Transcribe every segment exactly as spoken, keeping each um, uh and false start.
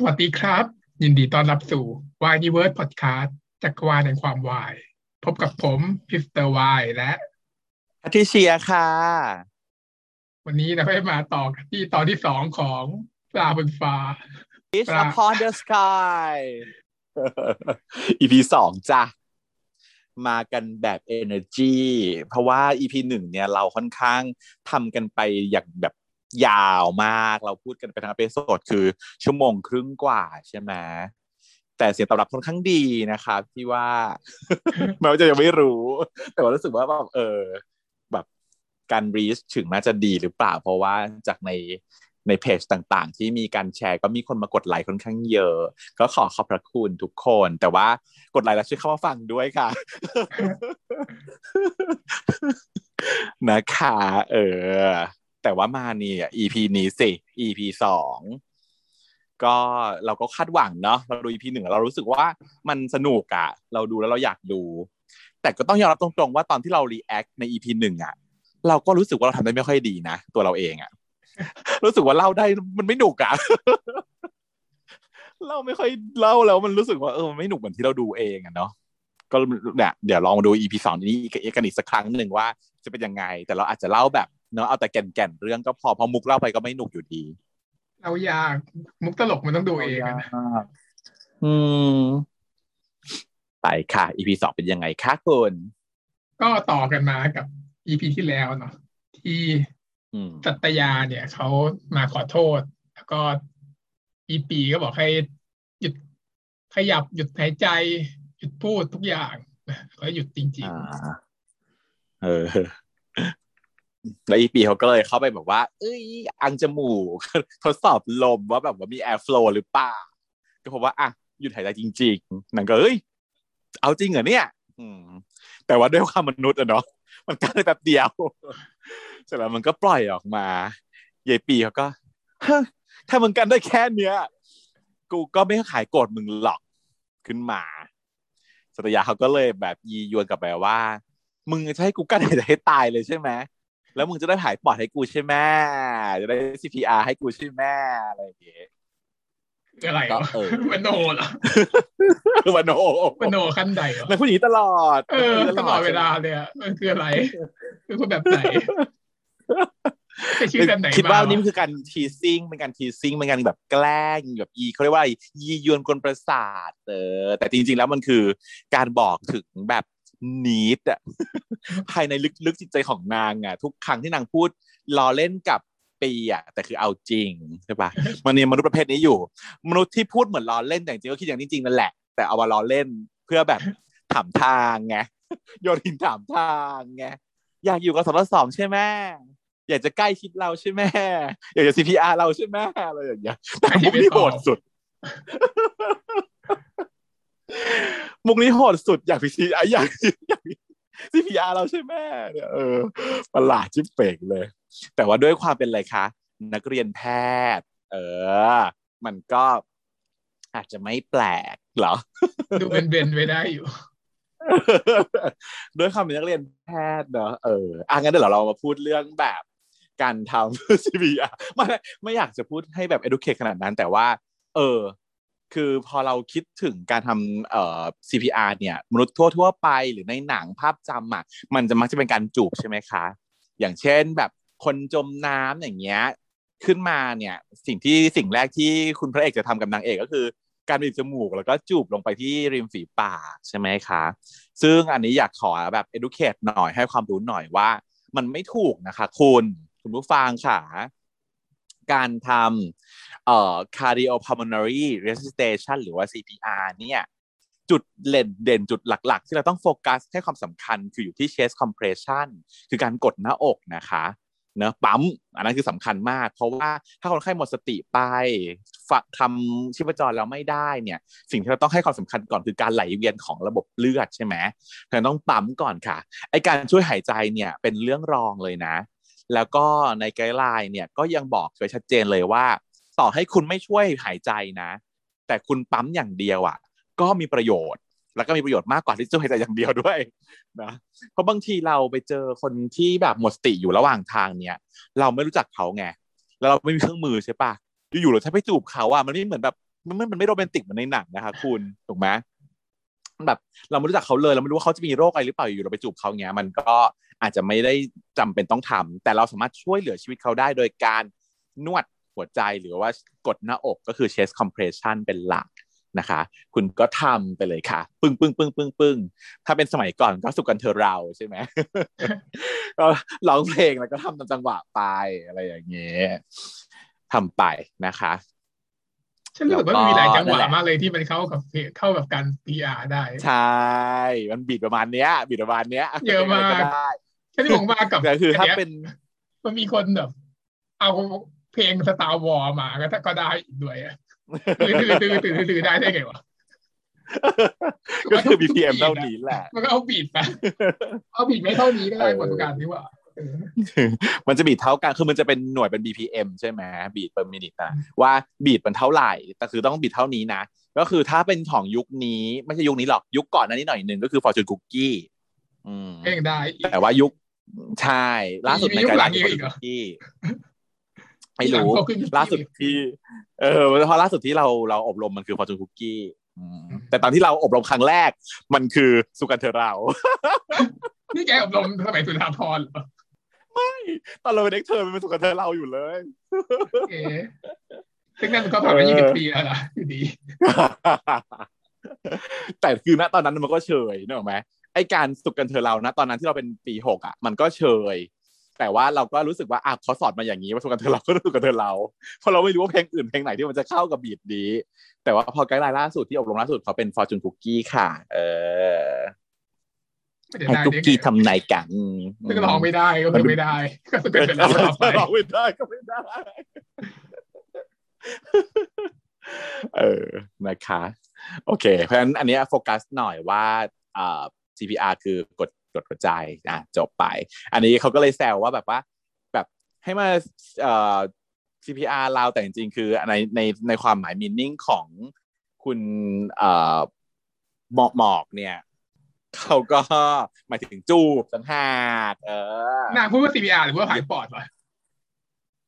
สวัสดีครับยินดีต้อนรับสู่ Why Universe Podcast จักรวาลแห่งความวายพบกับผมพิสเตอร์วายและแพทริเซียค่ะวันนี้นะให้มาต่อกันที่ตอนที่สองของปลาบนฟ้า It's a Fish Upon the Sky อี พี สองจ้ะมากันแบบ energy เพราะว่า อี พี หนึ่งเนี่ยเราค่อนข้างทำกันไปอย่างแบบยาวมากเราพูดกันไปทั้งเอพิโซดคือชั่วโมงครึ่งกว่าใช่ไหมแต่เสียงตอบรับค่อนข้างดีนะครับที่ว่าแม้ว่าจะยังไม่รู้แต่ว่ารู้สึกว่าแบบเออแบบการ reach ถึงน่าจะดีหรือเปล่าเพราะว่าจากในในเพจต่างๆที่มีการแชร์ก็มีคนมากดไลค์ค่อนข้างเยอะก็ขอขอบพระคุณทุกคนแต่ว่ากดไลค์แล้วช่วยเข้ามาฟังด้วยค่ะนะคะเออแต่ว่ามานี่ อี พี นี้สิ อี พี สองก็เราก็คาดหวังเนาะเราดู อี พี หนึ่งเรารู้สึกว่ามันสนุกอะเราดูแล้วเราอยากดูแต่ก็ต้องยอมรับตรงๆว่าตอนที่เรารีแอคใน อี พี หนึ่งอะเราก็รู้สึกว่าเราทำได้ไม่ค่อยดีนะตัวเราเองอะรู้สึกว่าเล่าได้มันไม่หนุกอะเล่าไม่ค่อยเล่าแล้วมันรู้สึกว่าเออมันไม่หนุกเหมือนที่เราดูเองอะเนาะก็เนี่ยเดี๋ยวลองมาดู อี พี สองนี้กันอีกสักครั้งนึงว่าจะเป็นยังไงแต่เราอาจจะเล่าแบบเนาะเอาแต่แก่นๆเรื่องก็พอพอมุกเล่าไปก็ไม่หนุกอยู่ดีเราอยากมุกตลกมันต้องดูเองนะอืมไปค่ะ อี พี สองเป็นยังไงคะคุณก็ต่อกันมากับ อี พี ที่แล้วเนาะที่สัตยาเนี่ยเขามาขอโทษแล้วก็อีปีก็บอกให้หยุดขยับหยุดหายใจหยุดพูดทุกอย่างก็หยุดจริงๆเออแล้วอีปีเขาก็เลยเข้าไปแบบว่าเอ้ยอังจมูกทดสอบลมว่าแบบว่ามีแอร์ฟลูหรือเปล่าก็พบว่าอ่ะหยุดหายใจจริงๆนางก็เอ้ยเอาจริงเหรอเนี่ยแต่ว่าด้วยความมนุษย์อะเนาะมันก็เลยแบบเดียวเสร็จแล้วมันก็ปล่อยออกมายายปีเขาก็ถ้ามึงกันได้แค่เนี้ยกูก็ไม่ขายโกรธมึงหรอกขึ้นมาสัตยาเขาก็เลยแบบยียวนกลับไปว่ามึงจะให้กูกันให้ตายเลยใช่ไหมแล้วมึงจะได้หายปอดให้กูใช่ไหมจะได้ ซี พี อาร์ ให้กูใช่ไหมอะไรอย่างเงี้ยอะไรอ่ะมโนเหรอมโนมโนขั้นใดเหรอแล้วผู้หญิงตลอดเออตลอดเวลาเลยอ่ะมันคืออะไรคือคนแบบไหนไปชื่อแบบไหนคิดว่านี่มันคือการทีซิ่งเป็นการทีซิ่งเป็นการแบบแกล้งแบบยีเขาเรียกว่ายียวนกลประสาทเออแต่จริงๆแล้วมันคือการบอกถึงแบบนีดอ่ะภายในลึกๆจิตใจของนางอ่ะทุกครั้งที่นางพูดล้อเล่นกับปีอ่ะแต่คือเอาจริงใช่ปะมันเนี่ยมนุษย์ประเภทนี้อยู่มนุษย์ที่พูดเหมือนล้อเล่นแต่จริงก็คิดอย่างนี้จริงนั่นแหละแต่เอามาล้อเล่นเพื่อแบบถามทางไงโยนหินถามทางไงอยากอยู่กับสทศสองใช่ไหมอยากจะใกล้ชิดเราใช่ไหมอยากจะ ซี พี อาร์ เราใช่ไหมอะไรอย่างเงี้ยแต่มุกนี้โหดสุดมุกนี้โหดสุดอยากพิชิตอยากอยากซี พี อาร์ เราใช่ไหมเนี่ยเออประหลาดชิบเป่งเลยแต่ว่าด้วยความเป็นอะไรคะนักเรียนแพทย์เออมันก็อาจจะไม่แปลกเหรอดูเป็นเบนไปได้อยู่ด้วยความเป็นนักเรียนแพทย์เนอะเอออ่ะงั้นเดี๋ยวเรามาพูดเรื่องแบบการทำ ซี พี อาร์ ไม่ไม่อยากจะพูดให้แบบ educate ขนาดนั้นแต่ว่าเออคือพอเราคิดถึงการทำเอ่อ ซี พี อาร์ เนี่ยมนุษย์ทั่วๆไปหรือในหนังภาพจำอ่ะมันจะมักจะเป็นการจูบใช่ไหมคะอย่างเช่นแบบคนจมน้ำอย่างเงี้ยขึ้นมาเนี่ยสิ่งที่สิ่งแรกที่คุณพระเอกจะทำกับนางเอกก็คือการบีบจมูกแล้วก็จูบลงไปที่ริมฝีปากใช่ไหมคะซึ่งอันนี้อยากขอแบบ educate หน่อยให้ความรู้หน่อยว่ามันไม่ถูกนะคะคุณคุณผู้ฟังค่ะการทำเอ่อ cardio pulmonary resuscitation หรือว่า ซี พี อาร์ เนี่ยจุดเด่นจุดหลักๆที่เราต้องโฟกัสให้ความสำคัญคืออยู่ที่ chest compression คือการกดหน้าอกนะคะเนอะปั๊มอันนั้นคือสำคัญมากเพราะว่าถ้าคนไข้หมดสติไปฝักทำชีพจรแล้วไม่ได้เนี่ยสิ่งที่เราต้องให้ความสำคัญก่อนคือการไหลเวียนของระบบเลือดใช่ไหมเราต้องปั๊มก่อนค่ะไอการช่วยหายใจเนี่ยเป็นเรื่องรองเลยนะแล้วก็ในไกด์ไลน์เนี่ยก็ยังบอกไว้ชัดเจนเลยว่าต่อให้คุณไม่ช่วยหายใจนะแต่คุณปั๊มอย่างเดียวอ่ะก็มีประโยชน์แล้วก็มีประโยชน์มากกว่าที่จะช่วยหายใจอย่างเดียวด้วยนะเพราะบางทีเราไปเจอคนที่แบบหมดสติอยู่ระหว่างทางเนี่ยเราไม่รู้จักเขาไงแล้วเราไม่มีเครื่องมือใช่ปะอยู่ๆเราถ้าไปจูบเขาอ่ะมันไม่เหมือนแบบ มันมันไม่โรแมนติกเหมือนในหนังนะคะคุณถูกไหมแบบเราไม่รู้จักเขาเลยเราไม่รู้ว่าเขาจะมีโรคอะไรหรือเปล่าอยู่เราไปจูบเขาเงี้ยมันก็อาจจะไม่ได้จำเป็นต้องทำแต่เราสามารถช่วยเหลือชีวิตเขาได้โดยการนวดหัวใจหรือว่ากดหน้าอกก็คือ chest compression เป็นหลักนะคะคุณก็ทำไปเลยค่ะปึ้งปึ้งปึ้งปึ้งปึ้งถ้าเป็นสมัยก่อนก็สุกันเธอเราใช่ไหมก็ร้องเพลงแล้วก็ทำตามจังหวะไปอะไรอย่างเงี้ยทำไปนะคะฉันรู้สึกว่ามีหลายจังหวะมากเลยที่มันเข้ากับเข้ากับการ พี อาร์ ได้ใช่มันบีดประมาณเนี้ยบีดประมาณเนี้ยเยอะมากฉันที่ผมมากับคือถ้าเป็นมันมีคนแบบเอาเพลง Star Wars มาก็ก็ได้อีกด้วยตื่นตื่นตื่นตื่นตื่นได้ได้ไงวะก็คือ บี พี เอ็ม เท่านี้แหละมันก็เอาบีดไปเอาบีดไม่เท่านี้ได้หมดประการนี้ว่ามันจะบีดเท่ากันคือมันจะเป็นหน่วยเป็น บี พี เอ็ม ใช่ไหมบีด per minute นะว่าบีดมันเท่าไหร่แต่คือต้องบีดเท่านี้นะก็คือถ้าเป็นของยุคนี้ไม่ใช่ยุคนี้หรอกยุคก่อนนั้นนิดหน่อยนึงก็คือ Fortune Cookie อืมเองได้แต่ว่ายุคใช่ล่าสุดในการที่ Fortune Cookie ไม่รู้ล่าสุดที่เออพอล่าสุดที่เราเราอบรมมันคือ Fortune Cookie อืมแต่ตอนที่เราอบรมครั้งแรกมันคือสุกันเธอเรานี่แกอบรมสมัยสุนทรภรณ์ไม่ตอนเราเป็นเด็กเธอเป็นสุกันเธอเราอยู่เลยเอ๊ะถึงนั้นก็ผ่านมายี่สิบปีแล้วล่ะอยู่ดีแต่คือณตอนนั้นมันก็เฉยนึกออกไหมไอ้การสุกันเธอเรานะตอนนั้นที่เราเป็นปีหกอ่ะมันก็เฉยแต่ว่าเราก็รู้สึกว่าอ่ะเขาสอนมาอย่างนี้ว่าสุกันเธอเราก็สุกันเธอเราเพราะเราไม่รู้ว่าเพลงอื่นเพลงไหนที่มันจะเข้ากับบีทดีแต่ว่าพอไกด์ไลน์ล่าสุดที่อบรมล่าสุดเขาเป็น Fortune Cookie ค่ะเออให้กุ๊กกี้ทำนายกันก็ร้องไม่ได้ก็คือไม่ได้ก็สุกันเธอเราร้องไม่ได้ก็ไม่ได้เออนะคะโอเคเพราะฉะนั้นอันนี้โฟกัสหน่อยว่าอ่า ซี พี อาร์ คือกดกดหัวใจอ่ะจบไปอันนี้เขาก็เลยแซวว่าแบบว่าแบบให้มาเอ่อ ซี พี อาร์ เราแต่จริงๆคือในในในความหมายมีนิ่งของคุณเอ่อหมอกหมอกเนี่ยเขาก็หมายถึงจูบสังหารเออนางพูดว่า ซี พี อาร์ หรือว่าผายปอดวะ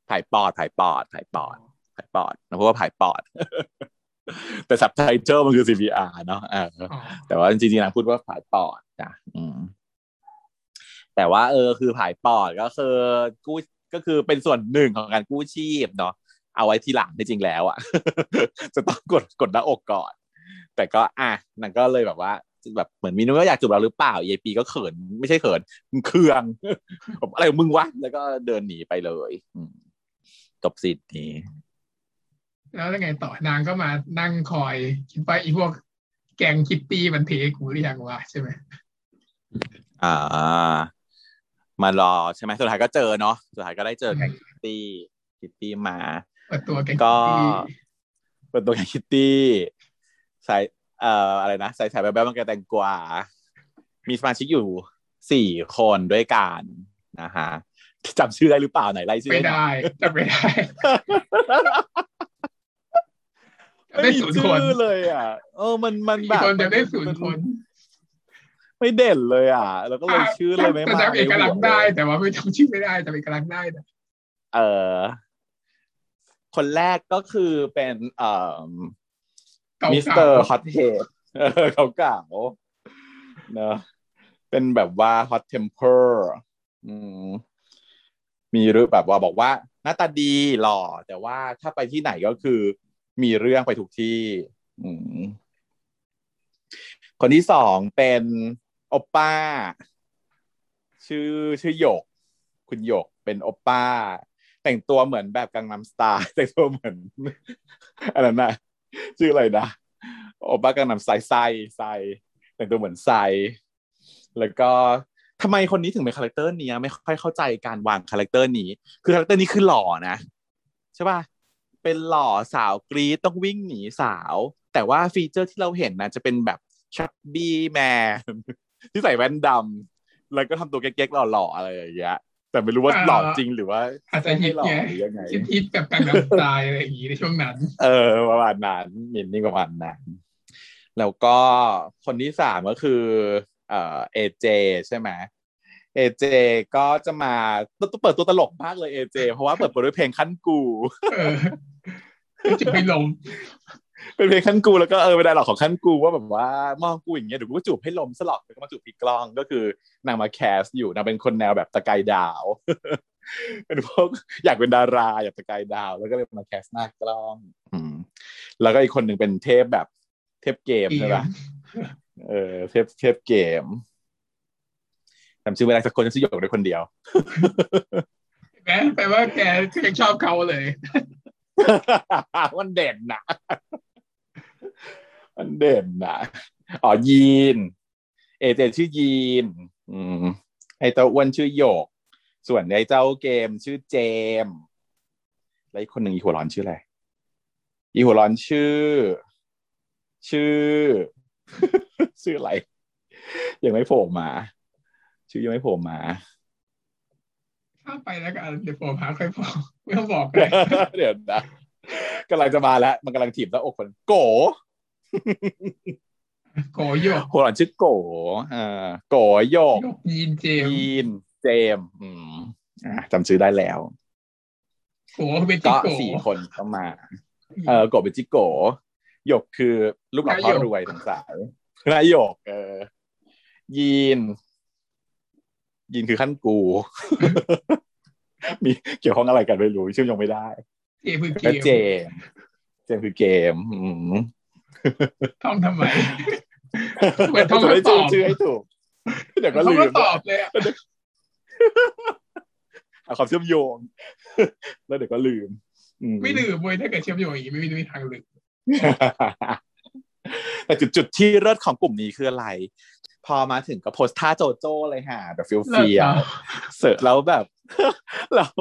ผายปอดผายปอดผายปอดผายปอดนะเพราะว่าผายปอดแต่ซับไตเติลมันคือ ซี พี อาร์ เนาะเออแต่ว่าจริงๆนางพูดว่าผายปอดนะอืมแต่ว่าเออคือผายปอดก็คือกู้ก็คือเป็นส่วนหนึ่งของการกู้ชีพเนาะเอาไว้ทีหลังจริงๆแล้วอ่ะจะต้องกดกดหน้าอกก่อนแต่ก็อ่ะนางก็เลยแบบว่าแบบเหมือนมีนุ่นก็อยากจูบเราหรือเปล่าเยปีก็เขินไม่ใช่เขินเคืองอะไรของมึงวะแล้วก็เดินหนีไปเลยจบสิทธิ์นี้แล้วยังไงต่อนางก็มานั่งคอยคิดไปอีพวกแกงคิตตี้มันเทกูหรือยังวะใช่ไหมอ่ามารอใช่ไหมสุดท้ายก็เจอเนาะสุดท้ายก็ได้เจอแกงคิตตี้คิตตี้มาเปิดตัวแกงคิตตี้เปิดตัวแกงคิตตี้ใส่เอ่ออะไรนะใส่สายแบบแบบมันกระแตงกวามีสมาชิกอยู่สี่คนด้วยกันนะฮะจำชื่อได้หรือเปล่าไหนไล่ชื่อไม่ได้จำไม่ได้ไม่ศูนย์คนเลยอ่ะเออมันมันแบบคนจะได้ศูนย์คนไม่เด่นเลยอ่ะแล้วก็เลยชื่อเลยไม่มาจำเอกลักษณ์ได้แต่ว่าไม่จำชื่อไม่ได้จำเอกลักษณ์ได้นะเออคนแรกก็คือเป็นเอ่อมิสเตอร์ฮอตเทปเขาเก่าเนอะเป็นแบบว่าฮอตเทมเปอร์มีเรื่องแบบว่าบอกว่าหน้าตาดีหล่อแต่ว่าถ้าไปที่ไหนก็คือมีเรื่องไปทุกที่คนที่สองเป็นโอป้าชื่อชื่อหยกคุณหยกเป็นโอป้าแต่งตัวเหมือนแบบกังนัมสไตล์แต่งตัวเหมือนอะไรนะชื่ออะไรนะโอป้ากังนัมสไตล์ไซไซแต่งตัวเหมือนไซแล้วก็ทำไมคนนี้ถึงเป็นคาแรคเตอร์นี้ไม่ค่อยเข้าใจการวางคาแรคเตอร์นี้คือคาแรคเตอร์นี้คือหล่อนะใช่ป่ะเป็นหล่อสาวกรี๊ดต้องวิ่งหนีสาวแต่ว่าฟีเจอร์ที่เราเห็นนะจะเป็นแบบชับบี้แมนที่ใส่แว่นดำแล้วก็ทำตัวเก๊กๆหล่อๆอะไรอย่างเงี้ยแต่ไม่รู้ว่าหล่อจริงหรือว่าอาจจะฮิตไงฮิตกับการแบบตายอะไรอย่างงี้ในช่วงนั้นเออประมาณนั้นมินนี่ประมาณนั้นแล้วก็คนที่สามก็คือเอ่อเอเจใช่ไหมเอเจก็จะมาต้องเปิดตัวตลกมากเลยเอเจเพราะว่าเปิดตัวด้วยเพลงขั้นกูจะไปลม เป็นเพลงขั้นกูแล้วก็เออเป็นไดอะล็อกของขั้นกูว่าแบบว่ามองกูอย่างเงี้ยเดี๋ยวกูจูบให้ลมสลบแล้วก็มาจูบพี่กล้องก็คือนางมาแคสอยู่นางเป็นคนแนวแบบตะกายดาวเป็นพวกอยากเป็นดาราอยากตะกายดาวแล้วก็เลยมาแคสหน้ากล้องแล้วก็อีกคนหนึ่งเป็นเทพแบบเทพเกมใช่ป่ะเออเทพเทพเกมจำชื่อไม่ได้สักคนจะชื่อหยกได้คนเดียวแกแปลว่าแกยังชอบเขาเลยมันเด่นนะมันเด่นนะอ๋อยีนเอเจชื่อยีนไอ้เจ้าอ้วนชื่อหยกส่วนไอ้เจ้าเกมชื่อเจมแล้วอีกคนหนึ่งอีหัวร้อนชื่ออะไรอีหัวร้อนชื่อชื่อชื่ออะไรยังไม่โผล่มาชื่อยังไม่โผล่มาข้าไปแล้วกันเดี๋ยวโผล่มาค่อยบอกไม่ต้องบอกเลยเดี๋ยวนะกำลังจะมาแล้วมันกำลังถีบแล้วอกคนโกโกโยกหัวร้อนชื่อโกอ่าโกโยกยีนเจมยีนเจมอืมอ่าจำชื่อได้แล้วโกเป็นจิโกสี่คนเข้ามาเออโกเป็นจิโกหยกคือลูกหลานพ่อรวยทั้งสายนายหยกเออยีนยีนคือขั้นกูมีเกี่ยวข้องอะไรกันไม่รู้เชื่อมโยงไม่ได้เจมคือเกมเจมเจมคือเกมท่องทำไมเหมือนท่องแล้วตอบชื่อให้ถูกเดี๋ยวก็ลืมตอบเลยเอาความเชื่อมโยงแล้วเดี๋ยวก็ลืมไม่ลืมเว้ยถ้าเกิดเชื่อมโยงอย่างนี้ไม่มีทางลืมแต่จุดๆที่เลิศของกลุ่มนี้คืออะไรพอมาถึงก็โพสท่าโจโจ้เลยฮะแบบฟิลเฟียเสิร์ฟแล้วแบบแล้ว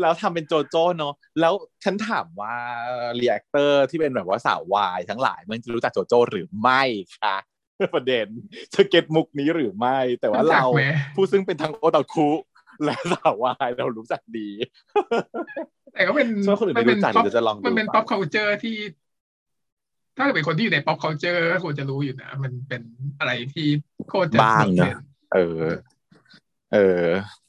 แล้วทำเป็นโจโจ้เนาะแล้วฉันถามว่ารีแอคเตอร์ที่เป็นแบบว่าสาววายทั้งหลายมันจะรู้จักโจโจ้หรือไม่คะประเด็นจะเก็ตมุกนี้หรือไม่แต่ว่าเราผู้ซึ่งเป็นทั้งโอตาคุและสาววายเรารู้จักดีแต่ก็เป็นมันเป็นป๊อปมันเป็นป๊อปคัลเจอร์ที่ถ้าเป็นคนที่อยู่ใน pop culture ก็ควรจะรู้อยู่นะมันเป็นอะไรที่โคตรบ้างนะเออเออ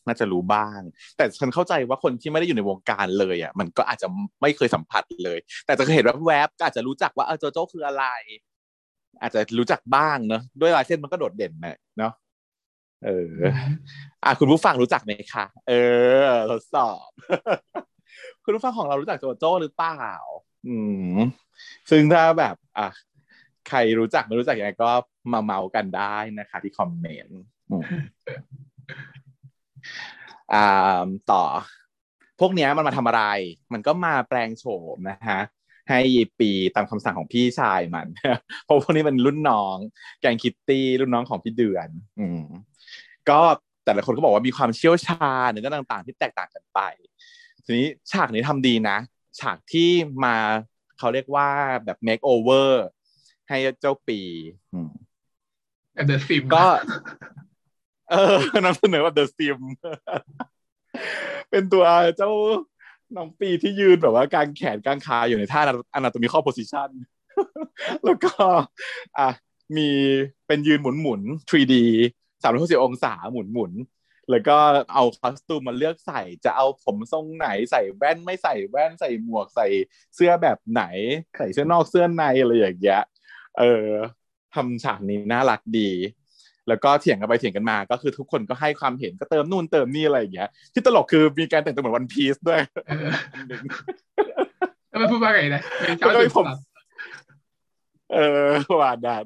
น่าจะรู้บ้างแต่ฉันเข้าใจว่าคนที่ไม่ได้อยู่ในวงการเลยอ่ะมันก็อาจจะไม่เคยสัมผัสเลยแต่จะเคยเห็นแวบๆก็อาจจะรู้จักว่าเออโจโจ้คืออะไรอาจจะรู้จักบ้างเนอะด้วยลายเส้นมันก็โดดเด่นนะเนาะเอออ่ะคุณผู้ฟังรู้จักไหมคะเออทดสอบ คุณผู้ฟังของเรารู้จักโจโจ้หรือเปล่าอืมซึ่งถ้าแบบอ่ะใครรู้จักไม่รู้จักยังไงก็มาเมากันได้นะคะที่คอมเมนต์อ่าต่อพวกเนี้ยมันมาทำอะไรมันก็มาแปลงโฉมนะฮะให้ปีตามคำสั่งของพี่ชายมันเพราะพวกนี้เป็นรุ่นน้องแกงคิตตี้รุ่นน้องของพี่เดือนอืมก็แต่ละคนก็บอกว่ามีความเชี่ยวชาญในด้านต่างๆที่แตกต่างกันไปทีนี้ฉากนี้ทำดีนะฉากที่มาเขาเรียกว่าแบบ make over ให้เจ้าปีแบบ The Sim ก็เออนำเสนอว่า The Sim เป็นตัวเจ้าน้องปีที่ยืนแบบว่ากางแขนกางขาอยู่ในท่า anatomical position แล้วก็อ่ะมีเป็นยืนหมุนหมุน ทรีดี สามร้อยหกสิบ องศาหมุนหมุนแล้วก็เอาคอสตูมมาเลือกใส่จะเอาผมทรงไหนใส่แว่นไม่ใส่แว่นใส่หมวกใส่เสื้อแบบไหนใส่เสื้อนอกเสื้อในอะไรอย่างเงี้ยเออทำฉากนี้น่ารักดีแล้วก็เถียงกันไปเถียงกันมาก็คือทุกคนก็ให้ความเห็นก็เติมนู่นเติมนี่อะไรอย่างเงี้ยที่ตลกคือมีการแต่งตัวเหมือนวันพีซด้วยแล้วมันพูดว่าไงนะก็มีผมเออประวัติดาบ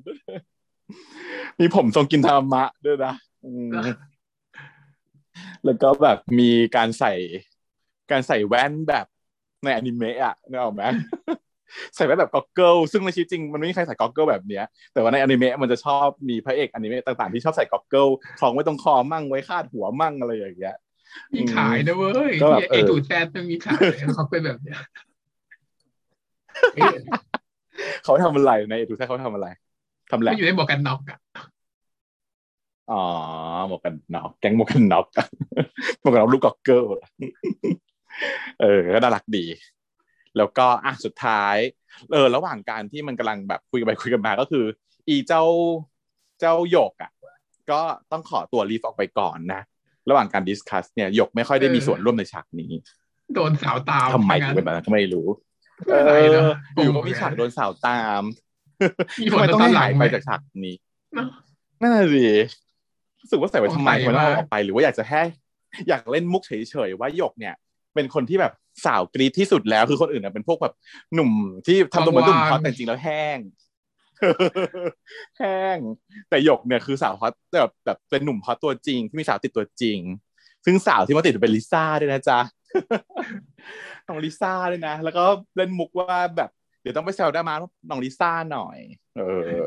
มีผมทรงกินธรรมะด้วยนะแล้วก็แบบมีการใส่การใส่แว่นแบบในอนิเมะอ่ะนึกออกไหมใส่แว่นแบบก็อกเกิลซึ่งในชีวิตจริงมันไม่มีใครใส่ก็อกเกิลแบบเนี้ยแต่ว่าในอนิเมะมันจะชอบมีพระเอกอนิเมะต่างๆที่ชอบใส่ก็อกเกิลคล้องไว้ตรงคอมั่งไว้คาดหัวมั่งอะไรอย่างเงี้ยมีขายนะเว้ยก็แบบไอ้ตูดแซดมันมีขายเขาเป็นแบบเนี้ยเขาทำอะไรในตูดแซดเขาทำอะไรทำแหละอยู่ในหมวกกันน็อกอ่ะอ๋อหมวกกันน็อกแก๊งหมวกกันน็อกหมวกกันน็อกลูกก็อกเกิลเออก็น่ารักดีแล้วก็อ่ะสุดท้ายเออระหว่างการที่มันกำลังแบบคุยกันไปคุยกันมาก็คืออีเจ้าเจ้าหยกอ่ะก็ต้องขอตัวลีฟออกไปก่อนนะระหว่างการดิสคัสเนี่ยหยกไม่ค่อยได้มีส่วนร่วมในฉากนี้โดนสาวตามทำไมถึงเป็นแบบนั้นก็ไม่รู้ อะไรนะอยู่ก็มีฉากโดนสาวตามทำไมต้องหายไปจากฉากนี้นั่นน่ะสิรู้สึกว่าใส่ไว้ทำไมคนเราออกไปหรือว่าอยากจะแค่อยากเล่นมุกเฉยๆว่าหยกเนี่ยเป็นคนที่แบบสาวกรี๊ดที่สุดแล้วคือคนอื่นเป็นพวกแบบหนุ่มที่ทำตัวเหมือนหนุ่มฮอตแต่จริงแล้วแห้งแห้งแต่หยกเนี่ยคือสาวฮอตแบบแบบเป็นหนุ่มฮอตตัวจริงที่มีสาวติดตัวจริงซึ่งสาวที่มาติดเป็นลิซ่าด้วยนะจ๊ะน้องลิซ่าด้วยนะแล้วก็เล่นมุกว่าแบบเดี๋ยวต้องไปแซวดราม่าน้องลิซ่าหน่อยเออ